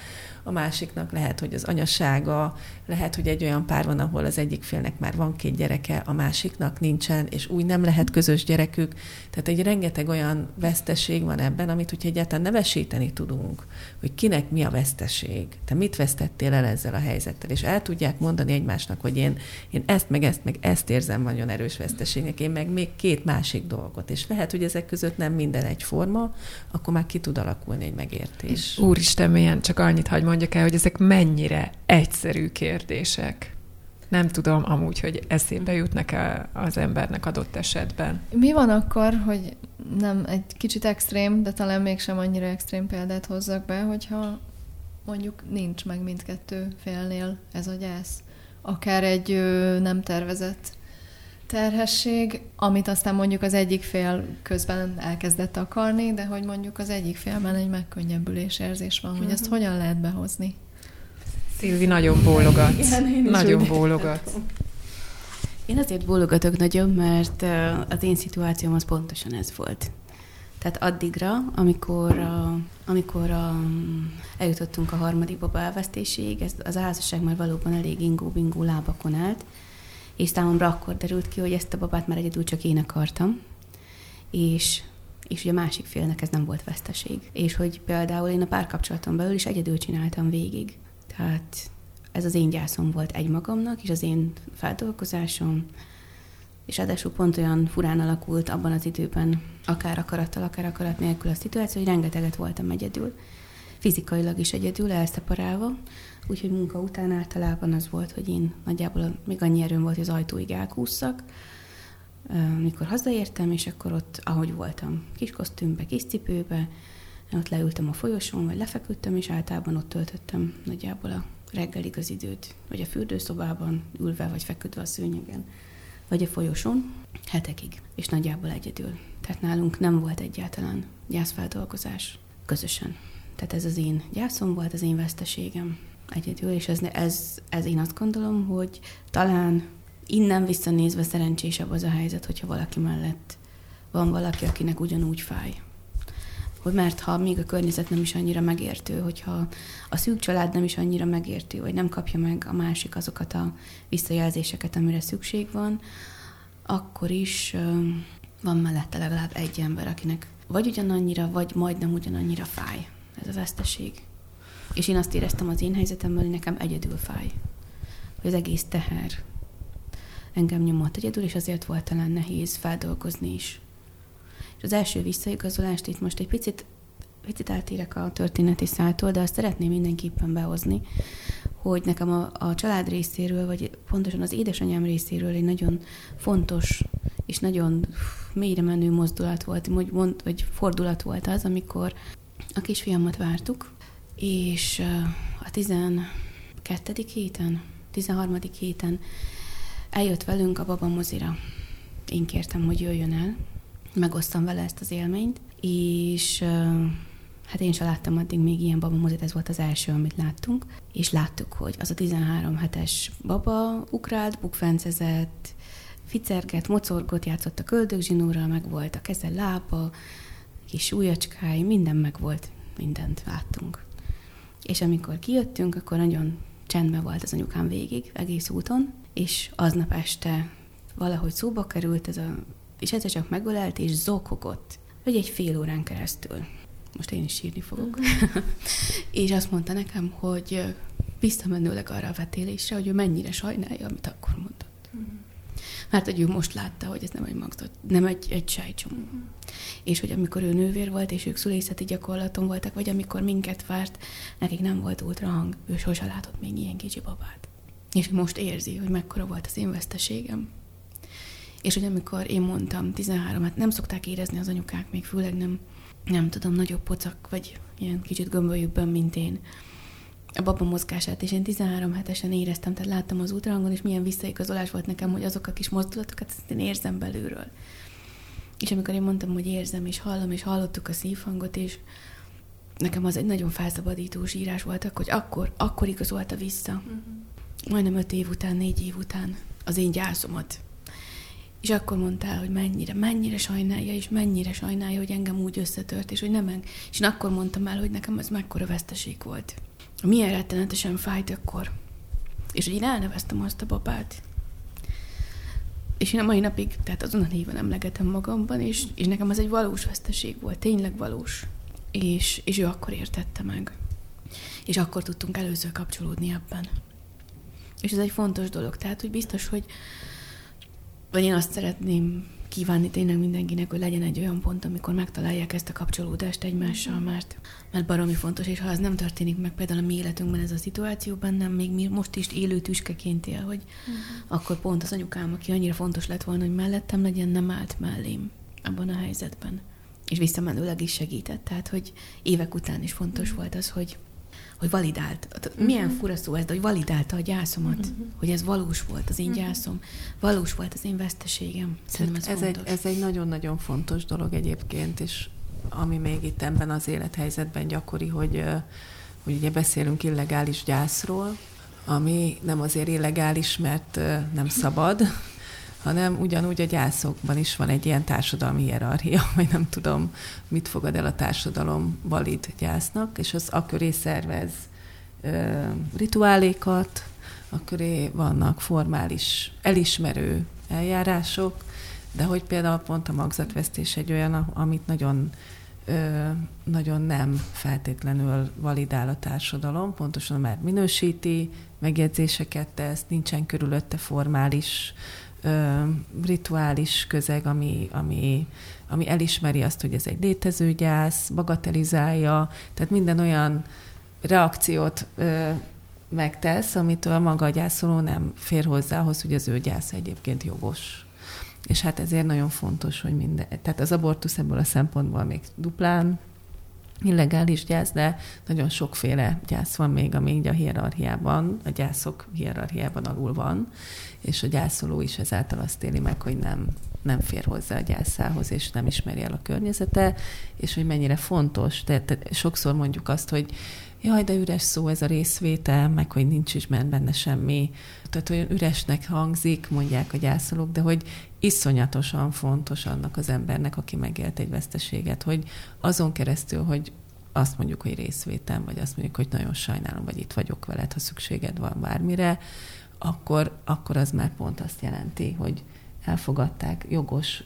a másiknak lehet, hogy az anyasága, lehet, hogy egy olyan pár van, ahol az egyik félnek már van 2 gyereke, a másiknak nincsen, és úgy nem lehet közös gyerekük. Tehát egy rengeteg olyan veszteség van ebben, amit úgy egyáltalán nevesíteni tudunk, hogy kinek mi a veszteség. Te mit vesztettél el ezzel a helyzettel? És el tudják mondani egymásnak, hogy én ezt meg ezt érzem nagyon erős veszteségnek, én meg még 2 másik dolgot. És lehet, hogy ezek között nem minden egyforma, akkor már ki tud alakulni egy megértés. Úristen, milyen, csak annyit hagy mondjak el, hogy ezek mennyire egyszerű kérdések. Nem tudom amúgy, hogy eszébe jutnak az embernek adott esetben. Mi van akkor, hogy nem egy kicsit extrém, de talán mégsem annyira extrém példát hozzak be, hogyha mondjuk nincs meg mindkettő félnél ez a gyász. Akár egy nem tervezett terhesség, amit aztán mondjuk az egyik fél közben elkezdett akarni, de hogy mondjuk az egyik félben egy megkönnyebbülés érzés van, hogy ezt hogyan lehet behozni? Szilvi, nagyon bólogat. Én azért bólogatok nagyon, mert az én szituációm az pontosan ez volt. Tehát addigra, amikor eljutottunk a harmadik baba elvesztéséig, az házasság már valóban elég ingó-bingó lábakon állt, és számomra akkor derült ki, hogy ezt a babát már egyedül csak én akartam, és ugye a másik félnek ez nem volt veszteség. És hogy például én a párkapcsolaton belül is egyedül csináltam végig. Tehát ez az én gyászom volt egymagamnak, és az én feldolgozásom, és ráadásul pont olyan furán alakult abban az időben, akár akarattal, akár akarat nélkül a szituáció, hogy rengeteget voltam egyedül. Fizikailag is egyedül, elszeparálva, úgyhogy munka után általában az volt, hogy én nagyjából még annyi erőm volt, hogy az ajtóig elkússzak, mikor hazaértem, és akkor ott, ahogy voltam, kis kosztümbe, kis cipőbe, ott leültem a folyosón, vagy lefeküdtem, és általában ott töltöttem nagyjából a reggelig az időt, vagy a fürdőszobában, ülve, vagy feküdve a szőnyegen, vagy a folyosón, hetekig, és nagyjából egyedül. Tehát nálunk nem volt egyáltalán gyászfeldolgozás közösen. Tehát ez az én gyászom volt, az én veszteségem egyedül, és ez én azt gondolom, hogy talán innen visszanézve szerencsésebb az a helyzet, hogyha valaki mellett van valaki, akinek ugyanúgy fáj. Mert ha még a környezet nem is annyira megértő, hogyha a szűk család nem is annyira megértő, vagy nem kapja meg a másik azokat a visszajelzéseket, amire szükség van, akkor is van mellette legalább egy ember, akinek vagy ugyanannyira, vagy majdnem ugyanannyira fáj ez a veszteség. És én azt éreztem az én helyzetemmel, hogy nekem egyedül fáj. Hogy az egész teher engem nyomott egyedül, és azért volt talán nehéz feldolgozni is. Az első visszaigazolást itt most egy picit eltérek a történeti száltól, de azt szeretném mindenképpen behozni, hogy nekem a család részéről, vagy pontosan az édesanyám részéről egy nagyon fontos és nagyon mélyre menő mozdulat volt, vagy fordulat volt az, amikor a kisfiamat vártuk, és a 12. héten, 13. héten eljött velünk a baba mozira. Én kértem, hogy jöjjön el. megosztam vele ezt az élményt, és hát én sem láttam addig még ilyen babamozit, ez volt az első, amit láttunk, és láttuk, hogy az a 13 hetes baba ugrált, bukfencezett, ficergett, mocorgott, játszott a köldögzsinórral, meg volt a keze, lába, kis ujjacskái, minden meg volt, mindent láttunk. És amikor kijöttünk, akkor nagyon csendben volt az anyukám végig, egész úton, és aznap este valahogy szóba került ez a... és egyszer csak megölelt, és zokogott, vagy egy fél órán keresztül. Most én is sírni fogok. És azt mondta nekem, hogy visszamenőleg arra a vetélésre, hogy ő mennyire sajnálja, amit akkor mondott. Mert hogy ő most látta, hogy ez nem egy magzat, nem egy sejtcsomó. És hogy amikor ő nővér volt, és ők szülészeti gyakorlaton voltak, vagy amikor minket várt, nekik nem volt ultrahang, ő sose látott még ilyen kicsi babát. És most érzi, hogy mekkora volt az én veszteségem. És hogy amikor én mondtam 13, hát nem szokták érezni az anyukák, még főleg nem tudom, nagyobb pocak, vagy ilyen kicsit gömbölyükben, mint én, a baba mozgását, és én 13 hetesen éreztem, tehát láttam az ultrahangon, és milyen visszaigazolás volt nekem, hogy azok a kis mozdulatokat én érzem belülről. És amikor én mondtam, hogy érzem, és hallom, és hallottuk a szívhangot, és nekem az egy nagyon felszabadító sírás volt, hogy akkor igazolta vissza. Majdnem 5 év után, 4 év után az én gyászomat. És akkor mondtál, hogy mennyire sajnálja, és mennyire sajnálja, hogy engem úgy összetört, és hogy nem. És én akkor mondtam el, hogy nekem ez mekkora veszteség volt. Milyen rettenetesen fájt akkor. És hogy én elneveztem azt a babát. És én a mai napig, tehát azon a néven emlegetem magamban, és nekem ez egy valós veszteség volt, tényleg valós. És ő akkor értette meg. És akkor tudtunk először kapcsolódni ebben. És ez egy fontos dolog, tehát hogy biztos, hogy vagy én azt szeretném kívánni tényleg mindenkinek, hogy legyen egy olyan pont, amikor megtalálják ezt a kapcsolódást egymással, mert baromi fontos, és ha ez nem történik meg például a mi életünkben ez a szituáció bennem, még mi most is élő tüskeként él, hogy akkor pont az anyukám, aki annyira fontos lett volna, hogy mellettem legyen, nem állt mellém abban a helyzetben. És visszamenőleg is segített, tehát hogy évek után is fontos volt az, hogy validált. Milyen fura szó ez, de hogy validálta a gyászomat, hogy ez valós volt az én gyászom, valós volt az én veszteségem. Szerintem ez fontos. Ez egy nagyon-nagyon fontos dolog egyébként, és ami még itt ebben az élethelyzetben gyakori, hogy ugye beszélünk illegális gyászról, ami nem azért illegális, mert nem szabad, hanem ugyanúgy a gyászokban is van egy ilyen társadalmi hierarchia, vagy nem tudom, mit fogad el a társadalom valid gyásznak, és az aköré szervez rituálékat, aköré vannak formális elismerő eljárások, de hogy például pont a magzatvesztés egy olyan, amit nagyon nem feltétlenül validál a társadalom, pontosan már minősíti, megjegyzéseket tesz, nincsen körülötte formális rituális közeg, ami elismeri azt, hogy ez egy létező gyász, bagatelizálja, tehát minden olyan reakciót megtesz, amitől maga a gyászoló nem fér hozzá ahhoz, hogy az ő gyász egyébként jogos. És hát ezért nagyon fontos, hogy minden... Tehát az abortusz ebből a szempontból még duplán illegális gyász, de nagyon sokféle gyász van még, ami így a hierarchiában, a gyászok hierarchiában alul van, és a gyászoló is ezáltal azt éli meg, hogy nem fér hozzá a gyászához, és nem ismeri el a környezete, és hogy mennyire fontos. Tehát sokszor mondjuk azt, hogy jaj, de üres szó ez a részvétel, meg hogy nincs is benne semmi. Tehát olyan üresnek hangzik, mondják a gyászolók, de hogy iszonyatosan fontos annak az embernek, aki megélt egy veszteséget, hogy azon keresztül, hogy azt mondjuk, hogy részvétem, vagy azt mondjuk, hogy nagyon sajnálom, vagy itt vagyok veled, ha szükséged van bármire, akkor az már pont azt jelenti, hogy elfogadták, jogos,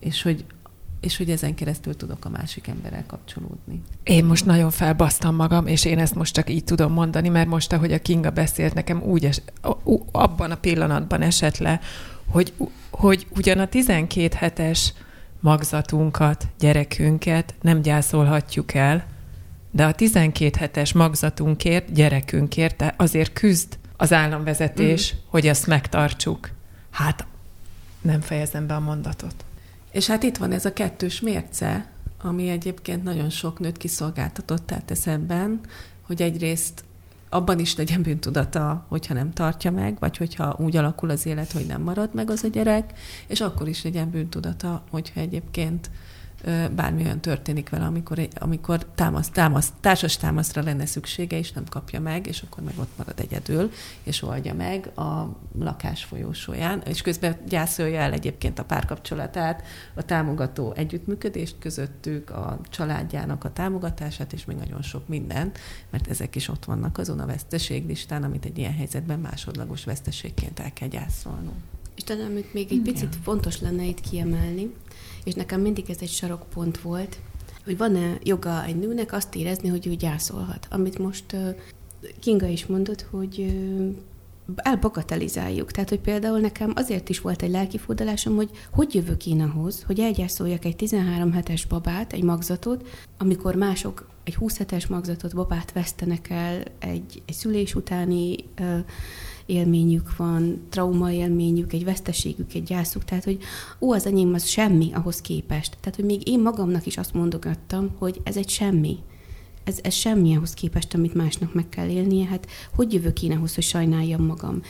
és hogy ezen keresztül tudok a másik emberrel kapcsolódni. Én most nagyon felbasztam magam, és én ezt most csak így tudom mondani, mert most, ahogy a Kinga beszélt, nekem abban a pillanatban esett le, hogy ugyan a 12 hetes magzatunkat, gyerekünket nem gyászolhatjuk el, de a 12 hetes magzatunkért, gyerekünkért azért küzd az államvezetés, hogy ezt megtartsuk. Hát nem fejezem be a mondatot. És hát itt van ez a kettős mérce, ami egyébként nagyon sok nőt kiszolgáltatottá tesz ebben, hogy egyrészt abban is legyen bűntudata, hogyha nem tartja meg, vagy hogyha úgy alakul az élet, hogy nem marad meg az a gyerek, és akkor is legyen bűntudata, hogyha egyébként bármi olyan történik vele, amikor társas támaszra lenne szüksége, és nem kapja meg, és akkor meg ott marad egyedül, és oldja meg a lakás folyosóján, és közben gyászolja el egyébként a párkapcsolatát, a támogató együttműködést közöttük, a családjának a támogatását, és még nagyon sok mindent, mert ezek is ott vannak azon a veszteséglistán, amit egy ilyen helyzetben másodlagos veszteségként el kell gyászolnunk. És talán, amit még egy picit fontos lenne itt kiemelni, és nekem mindig ez egy sarokpont volt, hogy van-e joga egy nőnek azt érezni, hogy ő gyászolhat. Amit most Kinga is mondott, hogy elbagatelizáljuk. Tehát, hogy például nekem azért is volt egy lelkifódalásom, hogy jövök én ahhoz, hogy elgyászoljak egy 13 hetes babát, egy magzatot, amikor mások egy 20 hetes magzatot, babát vesztenek el, egy szülés utáni élményük van, traumaélményük, egy veszteségük, egy gyászuk, tehát, hogy az enyém az semmi ahhoz képest. Tehát, hogy még én magamnak is azt mondogattam, hogy ez egy semmi. Ez semmi ahhoz képest, amit másnak meg kell élnie. Hát, hogy jövök én ahhoz, hogy sajnáljam magam?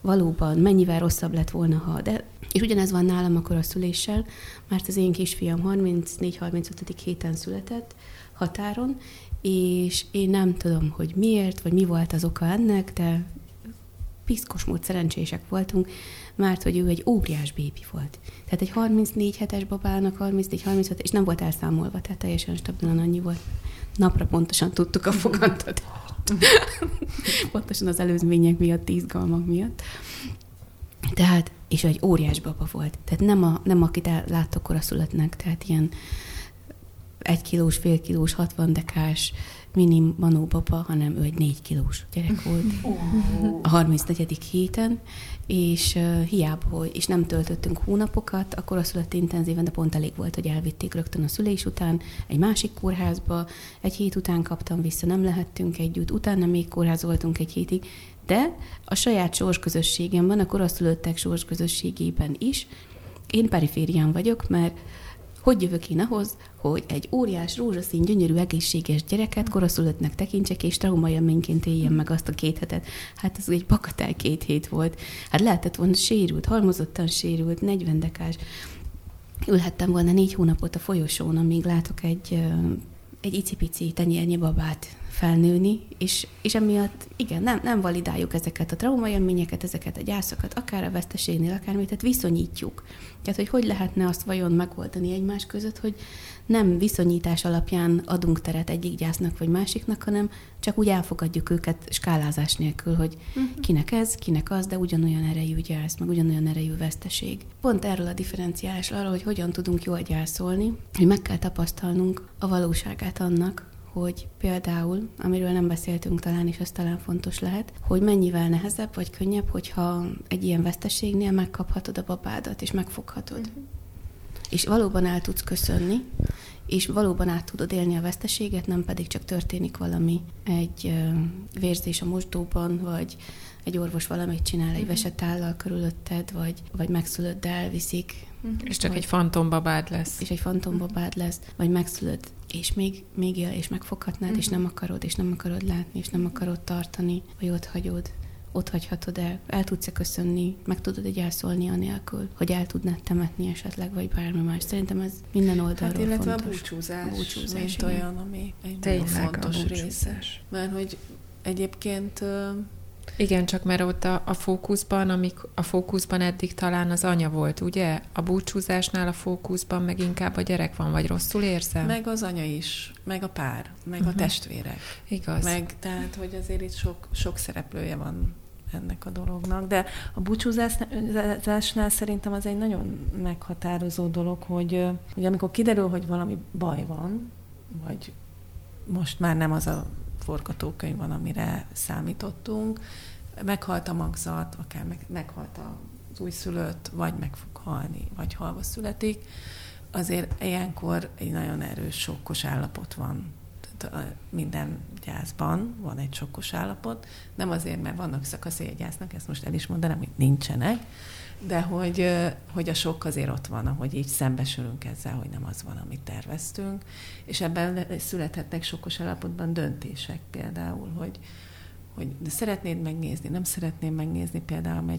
Valóban, mennyivel rosszabb lett volna, és ugyanez van nálam akkor a szüléssel, mert az én kisfiam 34-35. héten született határon, és én nem tudom, hogy miért, vagy mi volt az oka ennek, de piszkos mód szerencsések voltunk, mert hogy ő egy óriás bébi volt. Tehát egy 34 hetes babának, 34-36, és nem volt elszámolva, tehát teljesen stabilan annyi volt. Napra pontosan tudtuk a fogantatást. Pontosan az előzmények miatt, izgalmak miatt. Tehát, és egy óriás baba volt. Tehát nem akit láttok koraszülöttnek, tehát ilyen 1 kilós, fél kilós, 60 dekás, minim manó baba, hanem ő egy 4 kilós gyerek volt a 34. héten, és hiába, és nem töltöttünk hónapokat, akkor a szülött intenzíven, de pont elég volt, hogy elvitték rögtön a szülés után egy másik kórházba, egy hét után kaptam vissza, nem lehettünk együtt, utána még kórházoltunk egy hétig, de a saját sorsközösségemben, a koraszülöttek sorsközösségében is, én periférián vagyok, mert hogy jövök én ahhoz, hogy egy óriás, rózsaszín, gyönyörű, egészséges gyereket koraszülöttnek tekintsek, és traumaélményként éljem meg azt a 2 hetet. Hát ez egy bakatály 2 hét volt. Hát lehetett volna sérült, halmozottan sérült, 40 dekás. Ülhettem volna 4 hónapot a folyosón, amíg látok egy icipici tenyérnyi babát felnőni, és emiatt igen, nem validáljuk ezeket a traumaélményeket, ezeket a gyászokat, akár a veszteségnél, akármit, tehát viszonyítjuk. Tehát, hogy lehetne azt vajon megoldani egymás között, hogy nem viszonyítás alapján adunk teret egyik gyásznak vagy másiknak, hanem csak úgy elfogadjuk őket skálázás nélkül, hogy kinek ez, kinek az, de ugyanolyan erejű gyász, meg ugyanolyan erejű veszteség. Pont erről a differenciálás, arról, hogy hogyan tudunk jól gyászolni, hogy meg kell tapasztalnunk a valóságát annak, hogy például, amiről nem beszéltünk talán, és ez talán fontos lehet, hogy mennyivel nehezebb vagy könnyebb, hogyha egy ilyen veszteségnél megkaphatod a babádat, és megfoghatod. És valóban el tudsz köszönni, és valóban át tudod élni a veszteséget, nem pedig csak történik valami, egy vérzés a mosdóban, vagy egy orvos valamit csinál, egy vesett állal körülötted, vagy megszülött, de elviszik. És csak egy fantombabád lesz. És egy fantombabád lesz, vagy megszülött, és még él, és megfoghatnád, és nem akarod látni, és nem akarod tartani, vagy ott hagyhatod el tudsz-e köszönni, meg tudod gyászolni anélkül, hogy el tudnád temetni esetleg, vagy bármi más. Szerintem ez minden oldalról fontos. Illetve a búcsúzás mint olyan, ami egy nagyon fontos része. Mert hogy egyébként... Igen, csak mert ott a fókuszban eddig talán az anya volt, ugye? A búcsúzásnál a fókuszban meg inkább a gyerek van, vagy rosszul érzem? Meg az anya is, meg a pár, meg a testvérek. Igaz. Meg, tehát, hogy azért itt sok szereplője van ennek a dolognak, de a búcsúzásnál szerintem az egy nagyon meghatározó dolog, hogy amikor kiderül, hogy valami baj van, vagy most már nem az a forgatókönyv van, amire számítottunk. Meghalt a magzat, akár meghalt az újszülött, vagy meg fog halni, vagy halva születik. Azért ilyenkor egy nagyon erős sokkos állapot van. Tehát minden gyászban van egy sokkos állapot. Nem azért, mert vannak szakaszai a gyásznak, ezt most el is mondanám, hogy nincsenek, de hogy a sok azért ott van, ahogy így szembesülünk ezzel, hogy nem az van, amit terveztünk, és ebben születhetnek sokkos állapotban döntések például, hogy hogy de szeretnéd megnézni, nem szeretném megnézni például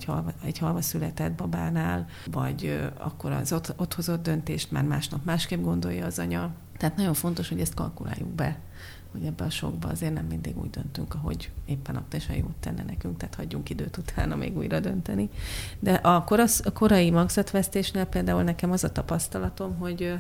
egy halva született babánál, vagy akkor az ott hozott döntést már másnap másképp gondolja az anya. Tehát nagyon fontos, hogy ezt kalkuláljuk be, hogy ebben a sokba azért nem mindig úgy döntünk, ahogy éppen aktuálisan jót tenne nekünk, tehát hagyjunk időt utána még újra dönteni. De a korai magzatvesztésnél például nekem az a tapasztalatom, hogy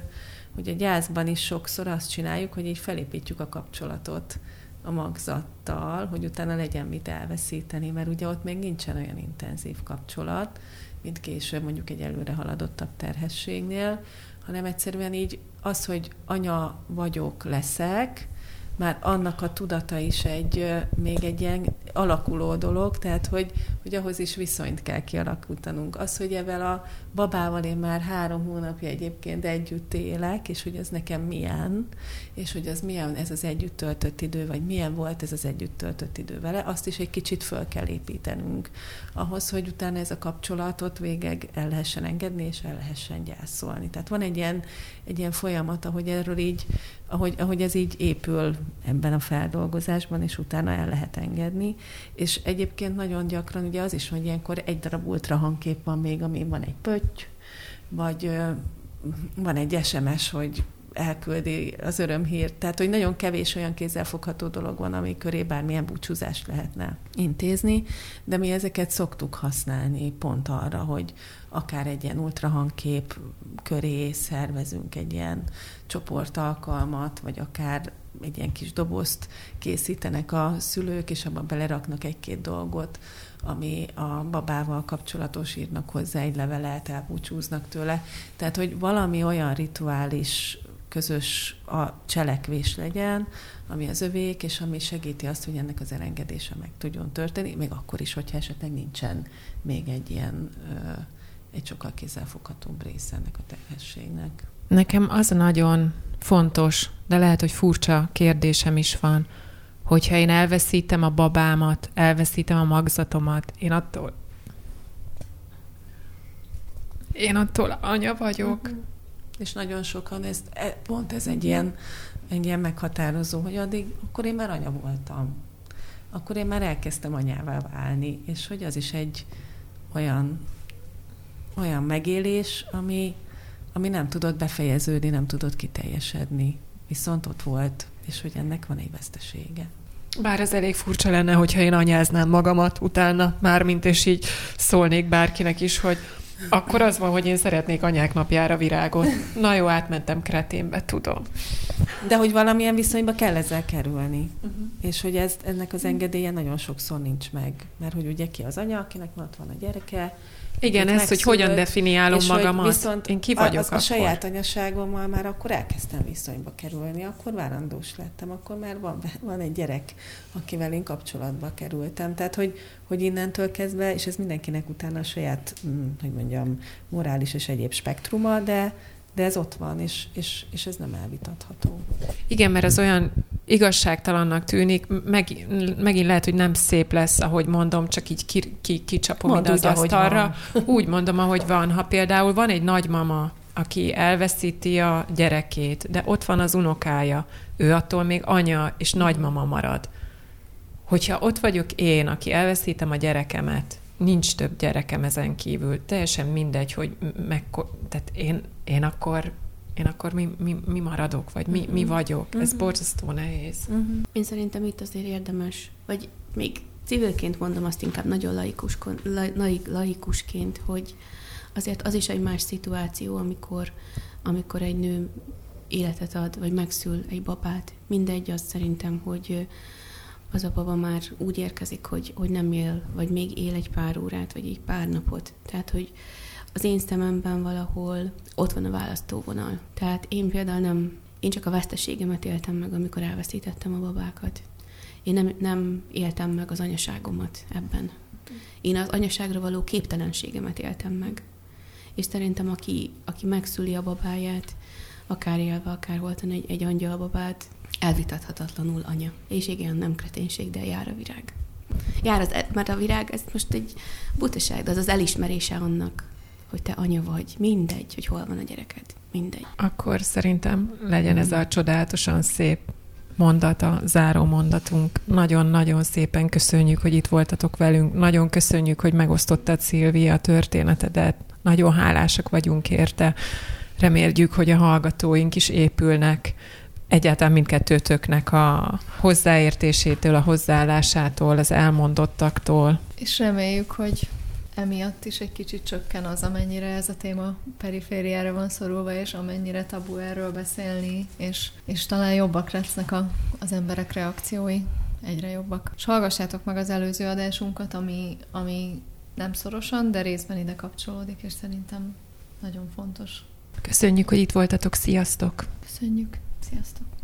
a gyászban is sokszor azt csináljuk, hogy így felépítjük a kapcsolatot a magzattal, hogy utána legyen mit elveszíteni, mert ugye ott még nincsen olyan intenzív kapcsolat, mint később mondjuk egy előre haladottabb terhességnél, hanem egyszerűen így az, hogy anya vagyok, leszek, már annak a tudata is még egy ilyen alakuló dolog, tehát hogy ahhoz is viszonyt kell kialakítanunk. Az, hogy ezzel a babával én már 3 hónapja egyébként együtt élek, és hogy az nekem milyen, és hogy az milyen ez az együtt töltött idő, vagy milyen volt ez az együtt töltött idő vele, azt is egy kicsit föl kell építenünk. Ahhoz, hogy utána ez a kapcsolatot végig el lehessen engedni, és el lehessen gyászolni. Tehát van egy ilyen folyamat, ahogy erről így, ahogy ez így épül ebben a feldolgozásban, és utána el lehet engedni. És egyébként nagyon gyakran ugye az is, hogy ilyenkor egy darab ultrahangkép van még, ami van egy pötty, vagy van egy SMS, hogy elküldi az örömhírt. Tehát, hogy nagyon kevés olyan kézzelfogható dolog van, ami köré bármilyen búcsúzást lehetne intézni, de mi ezeket szoktuk használni pont arra, hogy akár egy ilyen ultrahangkép köré szervezünk egy ilyen csoportalkalmat, vagy akár egy ilyen kis dobozt készítenek a szülők, és abban beleraknak 1-2 dolgot, ami a babával kapcsolatos, írnak hozzá egy levelet, elbúcsúznak tőle. Tehát, hogy valami olyan rituális, közös a cselekvés legyen, ami az övék, és ami segíti azt, hogy ennek az elengedése meg tudjon történni, még akkor is, hogyha esetleg nincsen még egy ilyen, egy sokkal kézzelfoghatóbb része ennek a terhességnek. Nekem az nagyon fontos, de lehet, hogy furcsa kérdésem is van, hogyha én elveszítem a babámat, elveszítem a magzatomat, én attól anya vagyok. Mm-hmm. És nagyon sokan, pont ez egy ilyen meghatározó, hogy akkor én már anya voltam. Akkor én már elkezdtem anyává válni, és hogy az is egy olyan megélés, ami nem tudott befejeződni, nem tudott kiteljesedni. Viszont ott volt, és hogy ennek van egy vesztesége. Bár ez elég furcsa lenne, hogyha én anyáznám magamat utána, mármint, és így szólnék bárkinek is, hogy akkor az van, hogy én szeretnék anyák napjára virágot. Na jó, átmentem kreténbe, tudom. De hogy valamilyen viszonyba kell ezzel kerülni. Uh-huh. És hogy ennek az engedélye nagyon sokszor nincs meg. Mert hogy ugye ki az anya, akinek ott van a gyereke. Igen, ez, hogy hogyan definiálom magamat. Viszont én ki vagyok akkor? A saját anyaságommal már akkor elkezdtem viszonyba kerülni, akkor várandós lettem, akkor már van egy gyerek, akivel én kapcsolatba kerültem. Tehát, hogy innentől kezdve, és ez mindenkinek utána a saját, hogy mondjam, morális és egyéb spektruma, de ez ott van, és ez nem elvitatható. Igen, mert az olyan igazságtalannak tűnik, megint lehet, hogy nem szép lesz, ahogy mondom, csak így kicsapom ide az asztalra. Úgy mondom, ahogy van. Ha például van egy nagymama, aki elveszíti a gyerekét, de ott van az unokája, ő attól még anya és nagymama marad. Hogyha ott vagyok én, aki elveszítem a gyerekemet, nincs több gyerekem ezen kívül, teljesen mindegy, hogy tehát én akkor mi maradok, vagy mi vagyok. Uh-huh. Ez borzasztó nehéz. Uh-huh. Én szerintem itt azért érdemes, vagy még civilként mondom azt inkább nagyon laikusként, hogy azért az is egy más szituáció, amikor egy nő életet ad, vagy megszül egy babát. Mindegy, azt szerintem, hogy az a baba már úgy érkezik, hogy nem él, vagy még él egy pár órát, vagy egy pár napot. Tehát, hogy az én szememben valahol ott van a választóvonal. Tehát én például én csak a veszteségemet éltem meg, amikor elveszítettem a babákat. Én nem éltem meg az anyaságomat ebben. Én az anyaságra való képtelenségemet éltem meg. És szerintem aki megszüli a babáját, akár élve, akár holtan egy angyal babát, elvitathatatlanul anya. És igen, nem kreténség, de jár a virág. Mert a virág, ez most egy butaság, de az elismerése annak, hogy te anya vagy. Mindegy, hogy hol van a gyereked. Mindegy. Akkor szerintem legyen ez a csodálatosan szép mondat, a záró mondatunk. Nagyon-nagyon szépen köszönjük, hogy itt voltatok velünk. Nagyon köszönjük, hogy megosztottad, Szilvi, a történetedet. Nagyon hálásak vagyunk érte. Reméljük, hogy a hallgatóink is épülnek. Egyáltalán mindkettőtöknek a hozzáértésétől, a hozzáállásától, az elmondottaktól. És reméljük, hogy emiatt is egy kicsit csökken az, amennyire ez a téma perifériára van szorulva, és amennyire tabu erről beszélni, és talán jobbak lesznek az emberek reakciói, egyre jobbak. És hallgassátok meg az előző adásunkat, ami nem szorosan, de részben ide kapcsolódik, és szerintem nagyon fontos. Köszönjük, hogy itt voltatok, sziasztok! Köszönjük, sziasztok!